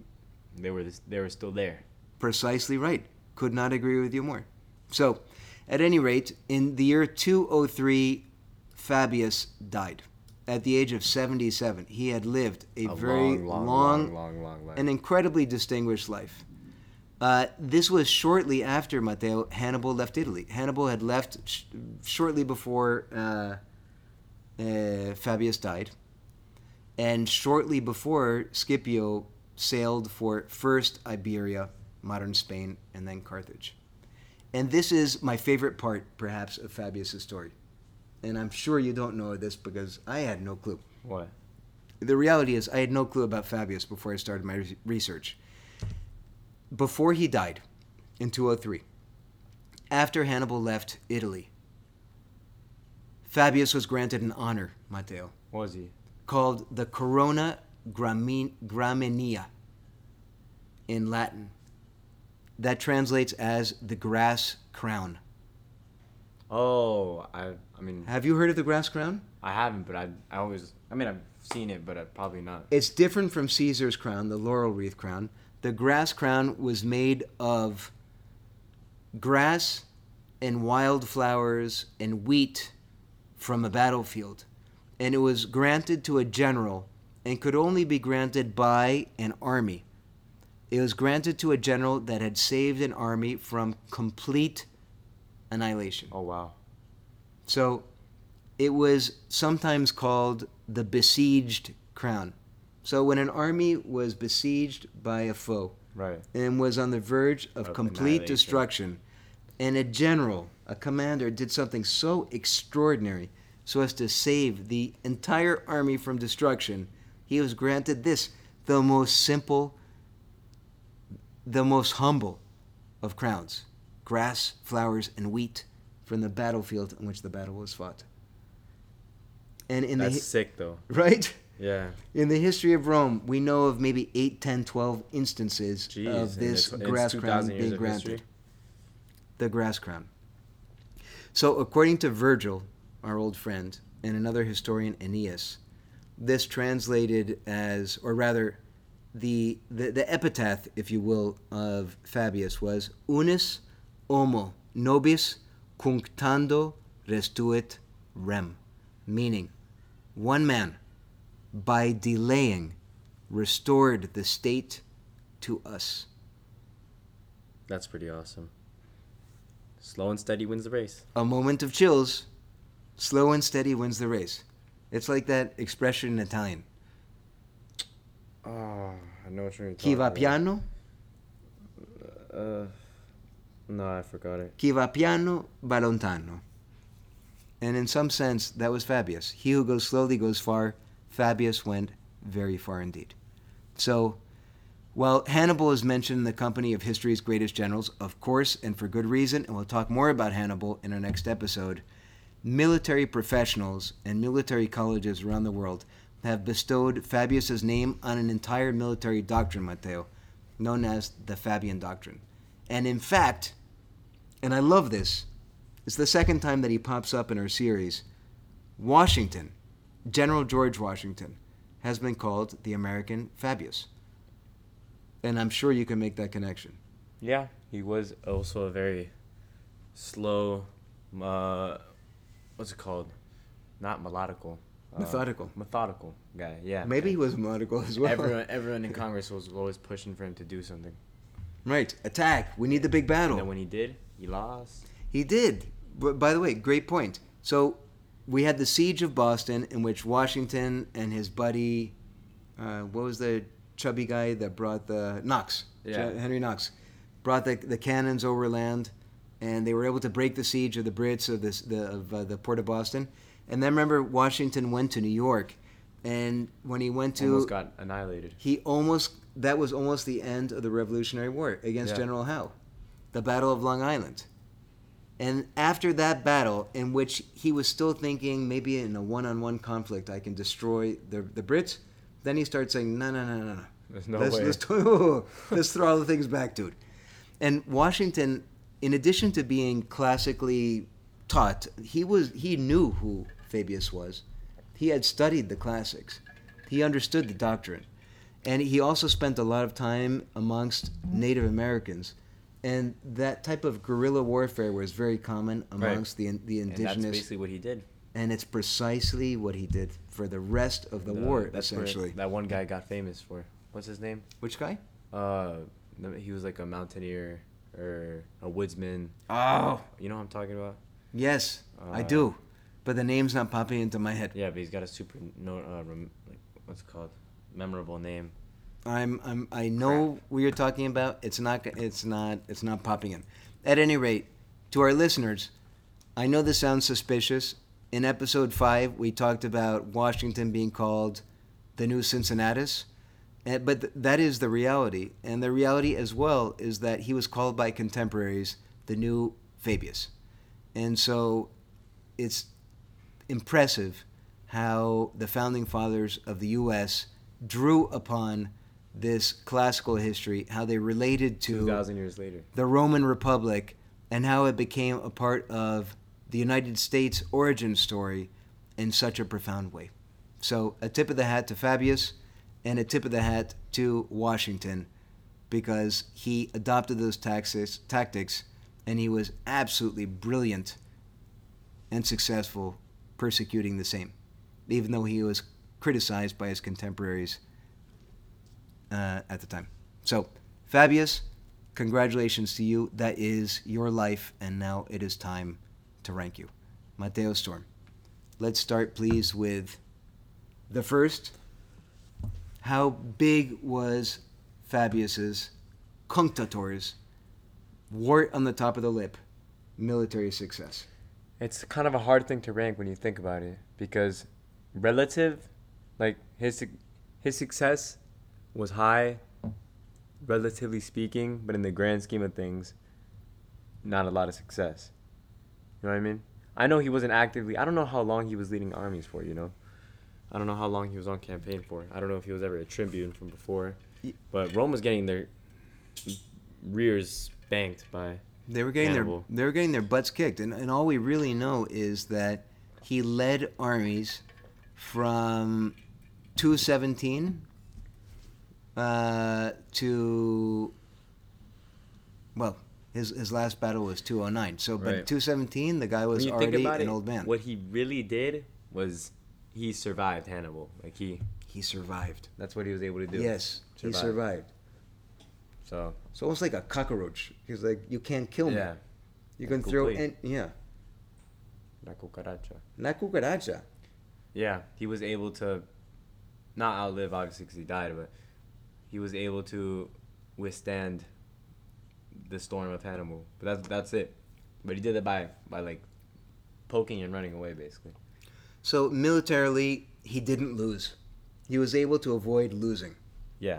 They were, this, they were still there. Precisely right. Could not agree with you more. So, at any rate, in the year two oh three, Fabius died at the age of seventy-seven. He had lived a, a very long, long, long, long, long life. An incredibly distinguished life. Uh, this was shortly after, Matteo, Hannibal left Italy. Hannibal had left sh- shortly before uh, uh, Fabius died, and shortly before Scipio sailed for first Iberia, modern Spain, and then Carthage. And this is my favorite part, perhaps, of Fabius' story. And I'm sure you don't know this because I had no clue. What? The reality is I had no clue about Fabius before I started my research. Before he died in two oh three, after Hannibal left Italy, Fabius was granted an honor, Matteo. Was he? Called the Corona Gramin- Graminia in Latin. That translates as the grass crown. Oh, I I mean... Have you heard of the grass crown? I haven't, but I I always... I mean, I've seen it, but I probably not. It's different from Caesar's crown, the laurel wreath crown. The grass crown was made of grass and wildflowers and wheat from a battlefield. And it was granted to a general and could only be granted by an army. It was granted to a general that had saved an army from complete annihilation. Oh, wow. So it was sometimes called the besieged crown. So when an army was besieged by a foe, right, and was on the verge of, of complete destruction, and a general, a commander, did something so extraordinary so as to save the entire army from destruction, he was granted this, the most simple, the most humble of crowns, grass, flowers, and wheat from the battlefield on which the battle was fought. And in That's the hi- sick, though. Right? Yeah. In the history of Rome, we know of maybe eight, ten, twelve instances Jeez, of this it's, grass it's crown being granted. History. The grass crown. So according to Virgil, our old friend, and another historian, Aeneas, this translated as, or rather... The, the the epitaph, if you will, of Fabius was Unis homo nobis cunctando restuit rem, meaning one man, by delaying, restored the state to us. That's pretty awesome. Slow and steady wins the race. A moment of chills. Slow and steady wins the race. It's like that expression in Italian. Oh, I know what you're talking about. Chi va piano? Uh, no, I forgot it. Chi va piano, va lontano. And in some sense, that was Fabius. He who goes slowly goes far. Fabius went very far indeed. So, while Hannibal is mentioned in the company of history's greatest generals, of course, and for good reason, and we'll talk more about Hannibal in our next episode, military professionals and military colleges around the world have bestowed Fabius's name on an entire military doctrine, Matteo, known as the Fabian Doctrine. And in fact, and I love this, it's the second time that he pops up in our series, Washington, General George Washington, has been called the American Fabius. And I'm sure you can make that connection. Yeah, he was also a very slow, uh, what's it called? Not melodical. Uh, methodical. Methodical guy, yeah. Maybe he was methodical as well. Everyone, everyone in Congress was always pushing for him to do something. Right, attack. We need the big battle. And then when he did, he lost. He did. But by the way, great point. So we had the siege of Boston, in which Washington and his buddy, uh, what was the chubby guy that brought the Knox, yeah. Henry Knox, brought the the cannons overland, and they were able to break the siege of the Brits of this the of uh, the port of Boston. And then remember, Washington went to New York, and when he went to almost got annihilated. He almost that was almost the end of the Revolutionary War against yeah. General Howe, the Battle of Long Island. And after that battle, in which he was still thinking, maybe in a one-on-one conflict, I can destroy the the Brits, then he starts saying, no, no, no, no, no. There's no let's, way. Let's, oh, let's throw all the things back, dude. And Washington, in addition to being classically taught, he was he knew who Fabius was. He had studied the classics. He understood the doctrine. And he also spent a lot of time amongst Native Americans. And that type of guerrilla warfare was very common amongst right. the the indigenous. And that's basically what he did. And it's precisely what he did for the rest of the, the war, that's essentially. That one guy got famous for. What's his name? Which guy? Uh, he was like a mountaineer or a woodsman. Oh. You know what I'm talking about? Yes, uh, I do. But the name's not popping into my head. Yeah, but he's got a super, no, uh, rem, like, what's it called? Memorable name. I'm I'm I know Crap. what you're talking about. It's not it's not it's not popping in. At any rate, to our listeners, I know this sounds suspicious. In episode five, we talked about Washington being called the new Cincinnatus, but th- that is the reality, and the reality as well is that he was called by contemporaries the new Fabius, and so it's impressive how the founding fathers of the U S drew upon this classical history, how they related to two thousand years later the Roman Republic, and how it became a part of the United States origin story in such a profound way. So a tip of the hat to Fabius and a tip of the hat to Washington, because he adopted those taxes, tactics, and he was absolutely brilliant and successful persecuting the same, even though he was criticized by his contemporaries uh, at the time. So, Fabius, congratulations to you. That is your life, and now it is time to rank you. Matteo Storm, let's start, please, with the first. How big was Fabius's Cunctator's wart on the top of the lip military success? It's kind of a hard thing to rank when you think about it, because relative, like his his success was high, relatively speaking, but in the grand scheme of things, not a lot of success. You know what I mean? I know he wasn't actively... I don't know how long he was leading armies for, you know? I don't know how long he was on campaign for. I don't know if he was ever a tribune from before. But Rome was getting their rears spanked by they were getting Hannibal. Their, they were getting their butts kicked. And, and all we really know is that he led armies from two seventeen uh, to... Well... His his last battle was two oh nine. So, but right. two seventeen, the guy was already an it, old man. What he really did was he survived Hannibal. Like he he survived. That's what he was able to do. Yes, survive. He survived. So it's almost like a cockroach. He's like, you can't kill me. Yeah. You can throw in, yeah. La cucaracha. La cucaracha. Yeah, he was able to not outlive, obviously, because he died, but he was able to withstand the storm of Hannibal. But that's that's it. But he did it by, by like, poking and running away, basically. So, militarily, he didn't lose. He was able to avoid losing. Yeah.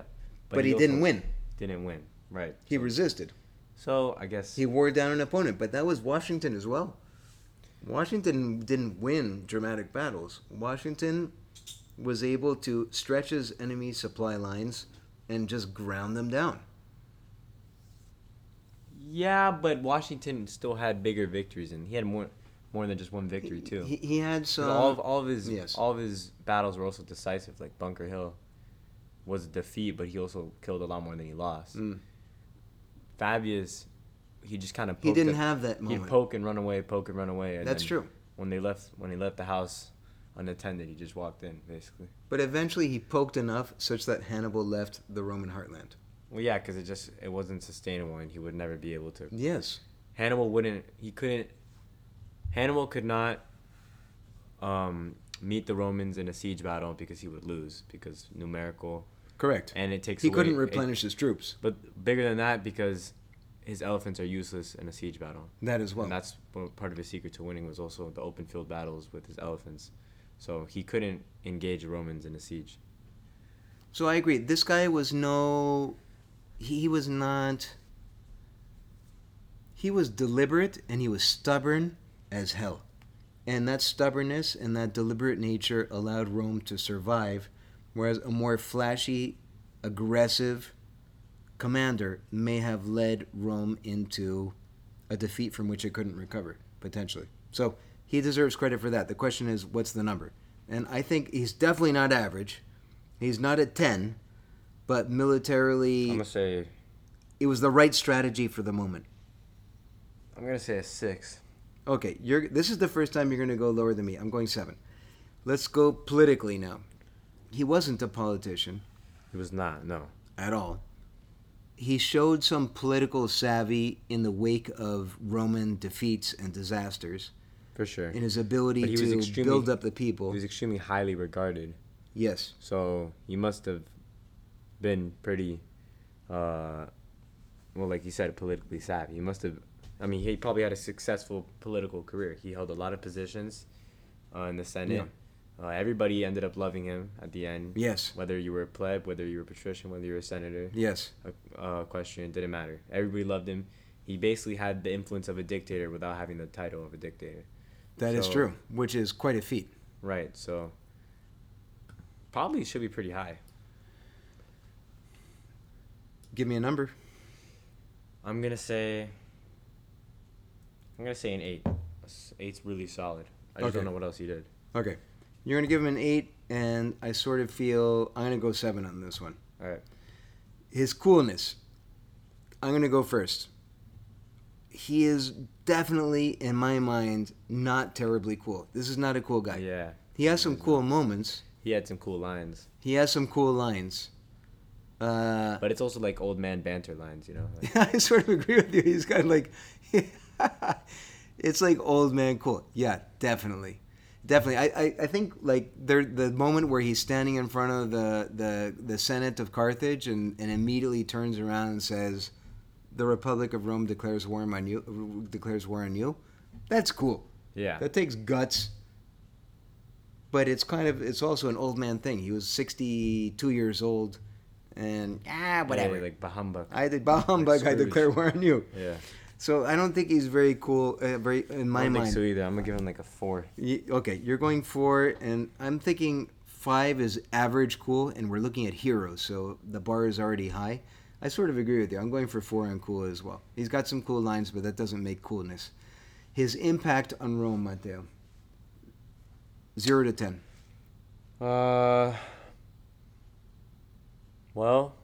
But, but he, he didn't win. Didn't win, right. He so, resisted. So, I guess... He wore down an opponent, but that was Washington as well. Washington didn't win dramatic battles. Washington was able to stretch his enemy supply lines and just ground them down. Yeah, but Washington still had bigger victories, and he had more more than just one victory, too. He, he had some... All of, all, of his, yes. all of his battles were also decisive, like Bunker Hill was a defeat, but he also killed a lot more than he lost. Mm. Fabius, he just kind of... He didn't at, have that moment. He'd poke and run away, poke and run away. And That's true. When they left, when he left the house unattended, he just walked in, basically. But eventually he poked enough such that Hannibal left the Roman heartland. Well, yeah, because it just it wasn't sustainable, and he would never be able to. Yes. Hannibal wouldn't. He couldn't. Hannibal could not um, meet the Romans in a siege battle because he would lose because numerical. Correct. And it takes. He away, couldn't replenish it, his troops. But bigger than that, because his elephants are useless in a siege battle. That as well. And that's part of his secret to winning was also the open field battles with his elephants. So he couldn't engage Romans in a siege. So I agree. This guy was no. He was not, he was deliberate and he was stubborn as hell. And that stubbornness and that deliberate nature allowed Rome to survive, whereas a more flashy, aggressive commander may have led Rome into a defeat from which it couldn't recover, potentially. So he deserves credit for that. The question is, what's the number? And I think he's definitely not average. He's not at ten. But militarily, I'm gonna say it was the right strategy for the moment. I'm gonna say a six. Okay, you're. This is the first time you're gonna go lower than me. I'm going seven. Let's go politically now. He wasn't a politician. He was not, no, at all. He showed some political savvy in the wake of Roman defeats and disasters. For sure. In his ability to build up the people. He was extremely highly regarded. Yes. So he must have been pretty, uh, well, like you said, politically savvy. He must have, I mean, he probably had a successful political career. He held a lot of positions uh, in the Senate. Yeah. Uh, everybody ended up loving him at the end. Yes. Whether you were a pleb, whether you were a patrician, whether you were a senator. Yes. A, a question, didn't matter. Everybody loved him. He basically had the influence of a dictator without having the title of a dictator. That so, is true, which is quite a feat. Right, so probably should be pretty high. Give me a number. I'm gonna say. I'm gonna say an eight. Eight's really solid. I just okay. don't know what else he did. Okay, you're gonna give him an eight, and I sort of feel I'm gonna go seven on this one. All right. His coolness. I'm gonna go first. He is definitely, in my mind, not terribly cool. This is not a cool guy. Yeah. He has some cool not. moments. He had some cool lines. He has some cool lines. Uh, but it's also like old man banter lines, you know. Like, I sort of agree with you. He's got like, it's like old man cool. Yeah, definitely, definitely. I, I, I think like there the moment where he's standing in front of the the, the Senate of Carthage and, and immediately turns around and says, "The Republic of Rome declares war on you." Declares war on you. That's cool. Yeah, that takes guts. But it's kind of it's also an old man thing. He was sixty-two years old. And, ah, whatever. Yeah, like, bah-humbug. I did bah-humbug, like I declare war on you. Yeah. So I don't think he's very cool, uh, very in my mind. I don't mind. think so either. I'm going to give him, like, a four. You, okay, you're going four, and I'm thinking five is average cool, and we're looking at heroes, so the bar is already high. I sort of agree with you. I'm going for four on cool as well. He's got some cool lines, but that doesn't make coolness. His impact on Rome, Matteo. Zero to ten. Uh... Well,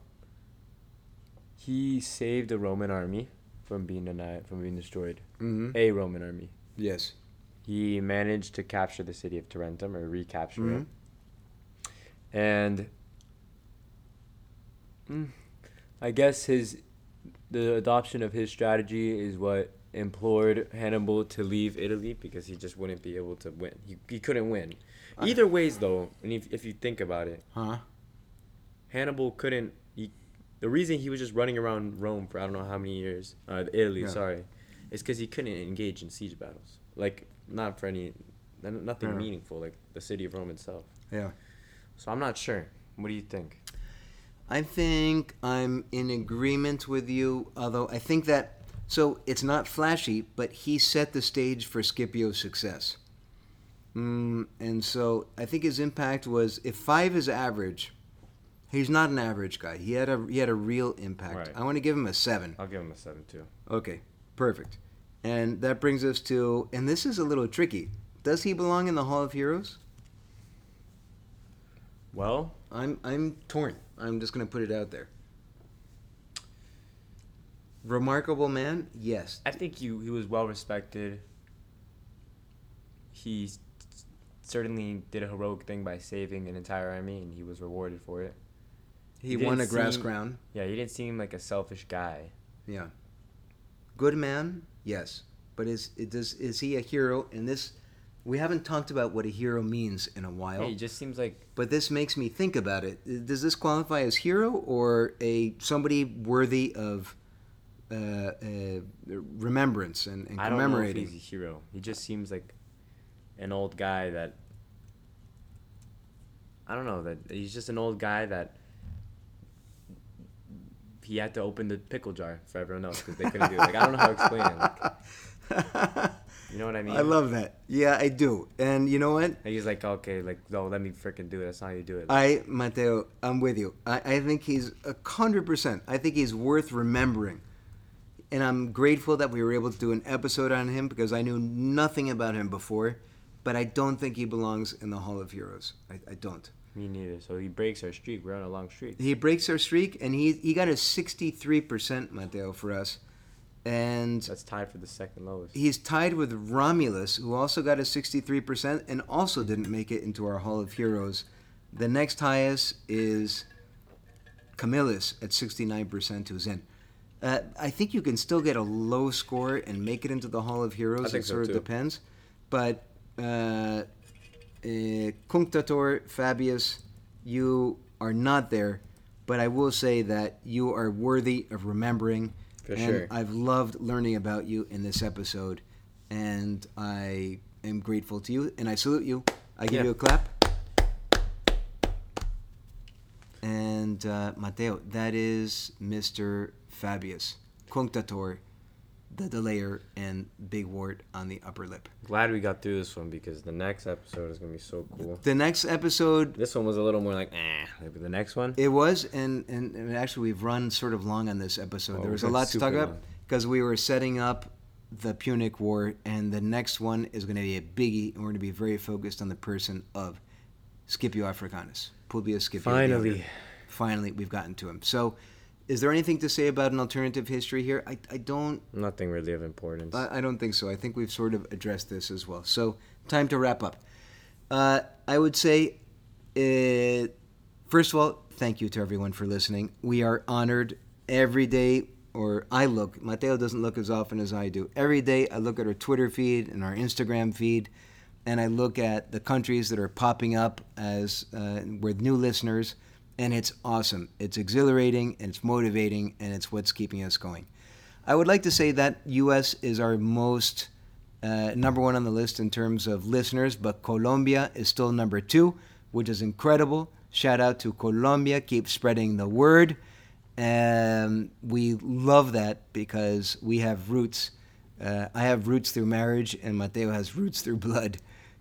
he saved a Roman army from being denied, from being destroyed. Mm-hmm. A Roman army. Yes. He managed to capture the city of Tarentum, or recapture mm-hmm. it. And mm, I guess his the adoption of his strategy is what implored Hannibal to leave Italy, because he just wouldn't be able to win. He he couldn't win. Either ways, though, and if, if you think about it, huh? Hannibal couldn't. He, the reason he was just running around Rome for I don't know how many years, uh, Italy, yeah. sorry, is because he couldn't engage in siege battles. Like, not for any, nothing yeah. meaningful, like the city of Rome itself. Yeah. So I'm not sure. What do you think? I think I'm in agreement with you, although I think that, so it's not flashy, but he set the stage for Scipio's success. Mm, and so I think his impact was, if five is average, he's not an average guy. He had a he had a real impact. Right. I want to give him a seven. I'll give him a seven, too. Okay, perfect. And that brings us to, and this is a little tricky, does he belong in the Hall of Heroes? Well, I'm I'm torn. I'm just going to put it out there. Remarkable man? Yes. I think he, he was well respected. He certainly did a heroic thing by saving an entire army, and he was rewarded for it. He, he won a grass crown. Yeah, he didn't seem like a selfish guy. Yeah. Good man? Yes. But is it does is he a hero in this? We haven't talked about what a hero means in a while. Yeah, he just seems like... But this makes me think about it. Does this qualify as hero or a somebody worthy of uh, uh, remembrance and, and commemorating? I don't know if he's a hero. He just seems like an old guy that... I don't know. That he's just an old guy that... He had to open the pickle jar for everyone else because they couldn't do it. Like, I don't know how to explain it. Like, you know what I mean? I love that. Yeah, I do. And you know what? He's like, okay, like, no, let me freaking do it. That's not how you do it. I, Mateo, I'm with you. I, I think he's one hundred percent. I think he's worth remembering. And I'm grateful that we were able to do an episode on him because I knew nothing about him before. But I don't think he belongs in the Hall of Heroes. I, I don't. Me neither. So he breaks our streak. We're on a long streak. He breaks our streak, and he he got a sixty-three percent, Mateo, for us. And that's tied for the second lowest. He's tied with Romulus, who also got a sixty-three percent and also didn't make it into our Hall of Heroes. The next highest is Camillus at sixty-nine percent, who's in. Uh, I think you can still get a low score and make it into the Hall of Heroes. I think it so sort too. of depends. But uh, uh, Cunctator, Fabius, you are not there. But I will say that you are worthy of remembering. For and sure. I've loved learning about you in this episode, and I am grateful to you, and I salute you. I give yeah. you a clap. And uh, Mateo, that is Mister Fabius, Cunctator, the delayer, and big wart on the upper lip. Glad we got through this one because the next episode is going to be so cool. The next episode... This one was a little more like, eh. Maybe the next one? It was, and, and, and actually we've run sort of long on this episode. Oh, there was a lot to talk about because we were setting up the Punic War, and the next one is going to be a biggie, and we're going to be very focused on the person of Scipio Africanus. Publius Scipio. Finally. Finally, we've gotten to him. So... Is there anything to say about an alternative history here? I, I don't... Nothing really of importance. I, I don't think so. I think we've sort of addressed this as well. So, time to wrap up. Uh, I would say, uh, first of all, thank you to everyone for listening. We are honored every day, or I look. Mateo doesn't look as often as I do. Every day, I look at our Twitter feed and our Instagram feed, and I look at the countries that are popping up as uh, with new listeners. And it's awesome. It's exhilarating, and it's motivating, and it's what's keeping us going. I would like to say that U S is our most uh, number one on the list in terms of listeners, but Colombia is still number two, which is incredible. Shout out to Colombia. Keep spreading the word. Um, we love that because we have roots. Uh, I have roots through marriage, and Mateo has roots through blood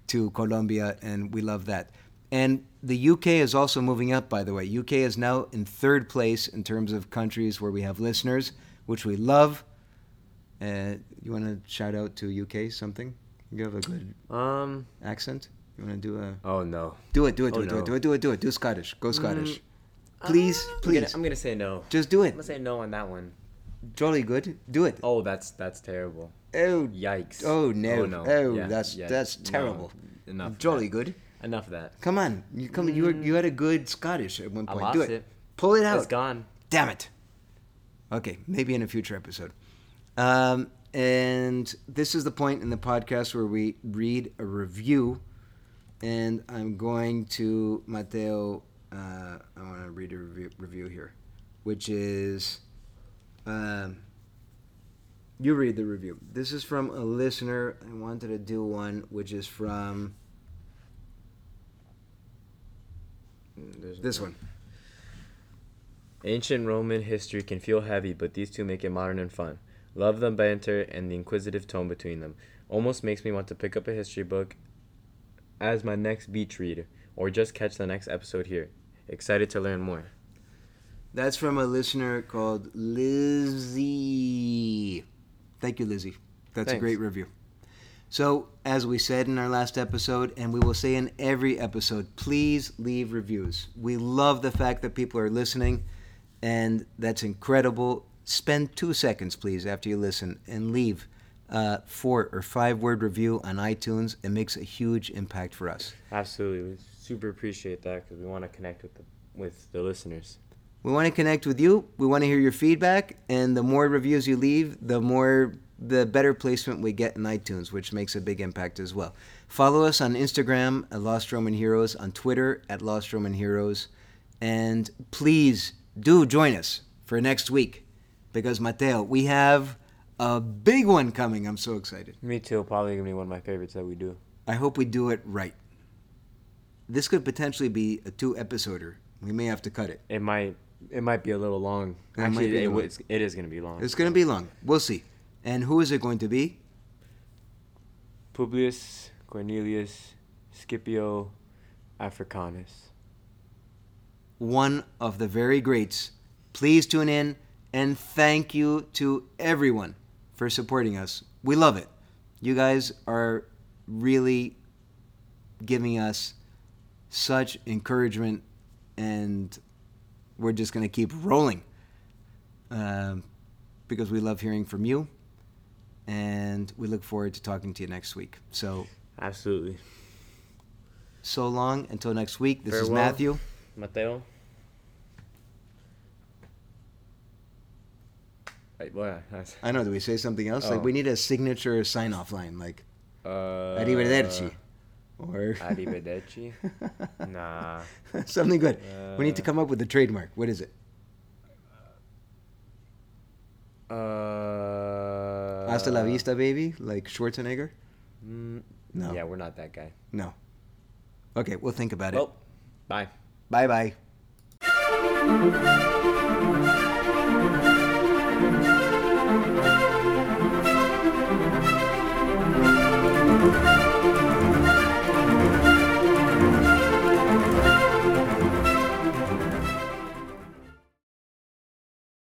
to Colombia, and we love that. And the U K is also moving up, by the way. U K is now in third place in terms of countries where we have listeners, which we love. Uh, you want to shout out to U K something? You have a good um, accent? You want to do a... Oh, no. Do it, do it, do oh, it, do no. it, do it, do it, do it. Do Scottish. Go Scottish. Mm, please, uh, please. I'm going to say no. Just do it. I'm going to say no on that one. Jolly good. Do it. Oh, that's that's terrible. Oh yikes! Oh no! Oh, no. oh yeah. that's yeah. that's terrible. No. Enough. Jolly good. Enough of that. Come on, you come. Mm. You were, you had a good Scottish at one point. I lost Do it. it. Pull it out. It's gone. Damn it. Okay, maybe in a future episode. Um, and this is the point in the podcast where we read a review, and I'm going to Mateo. Uh, I want to read a review, review here, which is. Um, You read the review. This is from a listener. I wanted to do one, which is from There's this one. Ancient Roman history can feel heavy, but these two make it modern and fun. Love the banter and the inquisitive tone between them. Almost makes me want to pick up a history book as my next beach read, or just catch the next episode here. Excited to learn more. That's from a listener called Lizzie. Thank you, Lizzie. That's Thanks. a great review. So, as we said in our last episode, and we will say in every episode, please leave reviews. We love the fact that people are listening, and that's incredible. Spend two seconds, please, after you listen, and leave a four- or five-word review on iTunes. It makes a huge impact for us. Absolutely. We super appreciate that because we want to connect with the, with the listeners. We want to connect with you. We want to hear your feedback. And the more reviews you leave, the more, the better placement we get in iTunes, which makes a big impact as well. Follow us on Instagram at Lost Roman Heroes, on Twitter at Lost Roman Heroes. And please do join us for next week because, Mateo, we have a big one coming. I'm so excited. Me too. Probably going to be one of my favorites that we do. I hope we do it right. This could potentially be a two-episoder. We may have to cut it. It might. It might be a little long. It Actually, it, little it, it is going to be long. It's going to be long. We'll see. And who is it going to be? Publius Cornelius Scipio Africanus. One of the very greats. Please tune in, and thank you to everyone for supporting us. We love it. You guys are really giving us such encouragement, and we're just going to keep rolling uh, because we love hearing from you, and we look forward to talking to you next week. So absolutely. So long until next week. This Farewell, is Matthew. Mateo. I know. Do we say something else? Oh. Like we need a signature sign-off line, like uh, "Arrivederci." Or Arrivederci? Nah. Something good. Uh, we need to come up with a trademark. What is it? Uh, Hasta la vista, baby? Like Schwarzenegger? Mm, no. Yeah, we're not that guy. No. Okay, we'll think about well, it. Bye. Bye bye.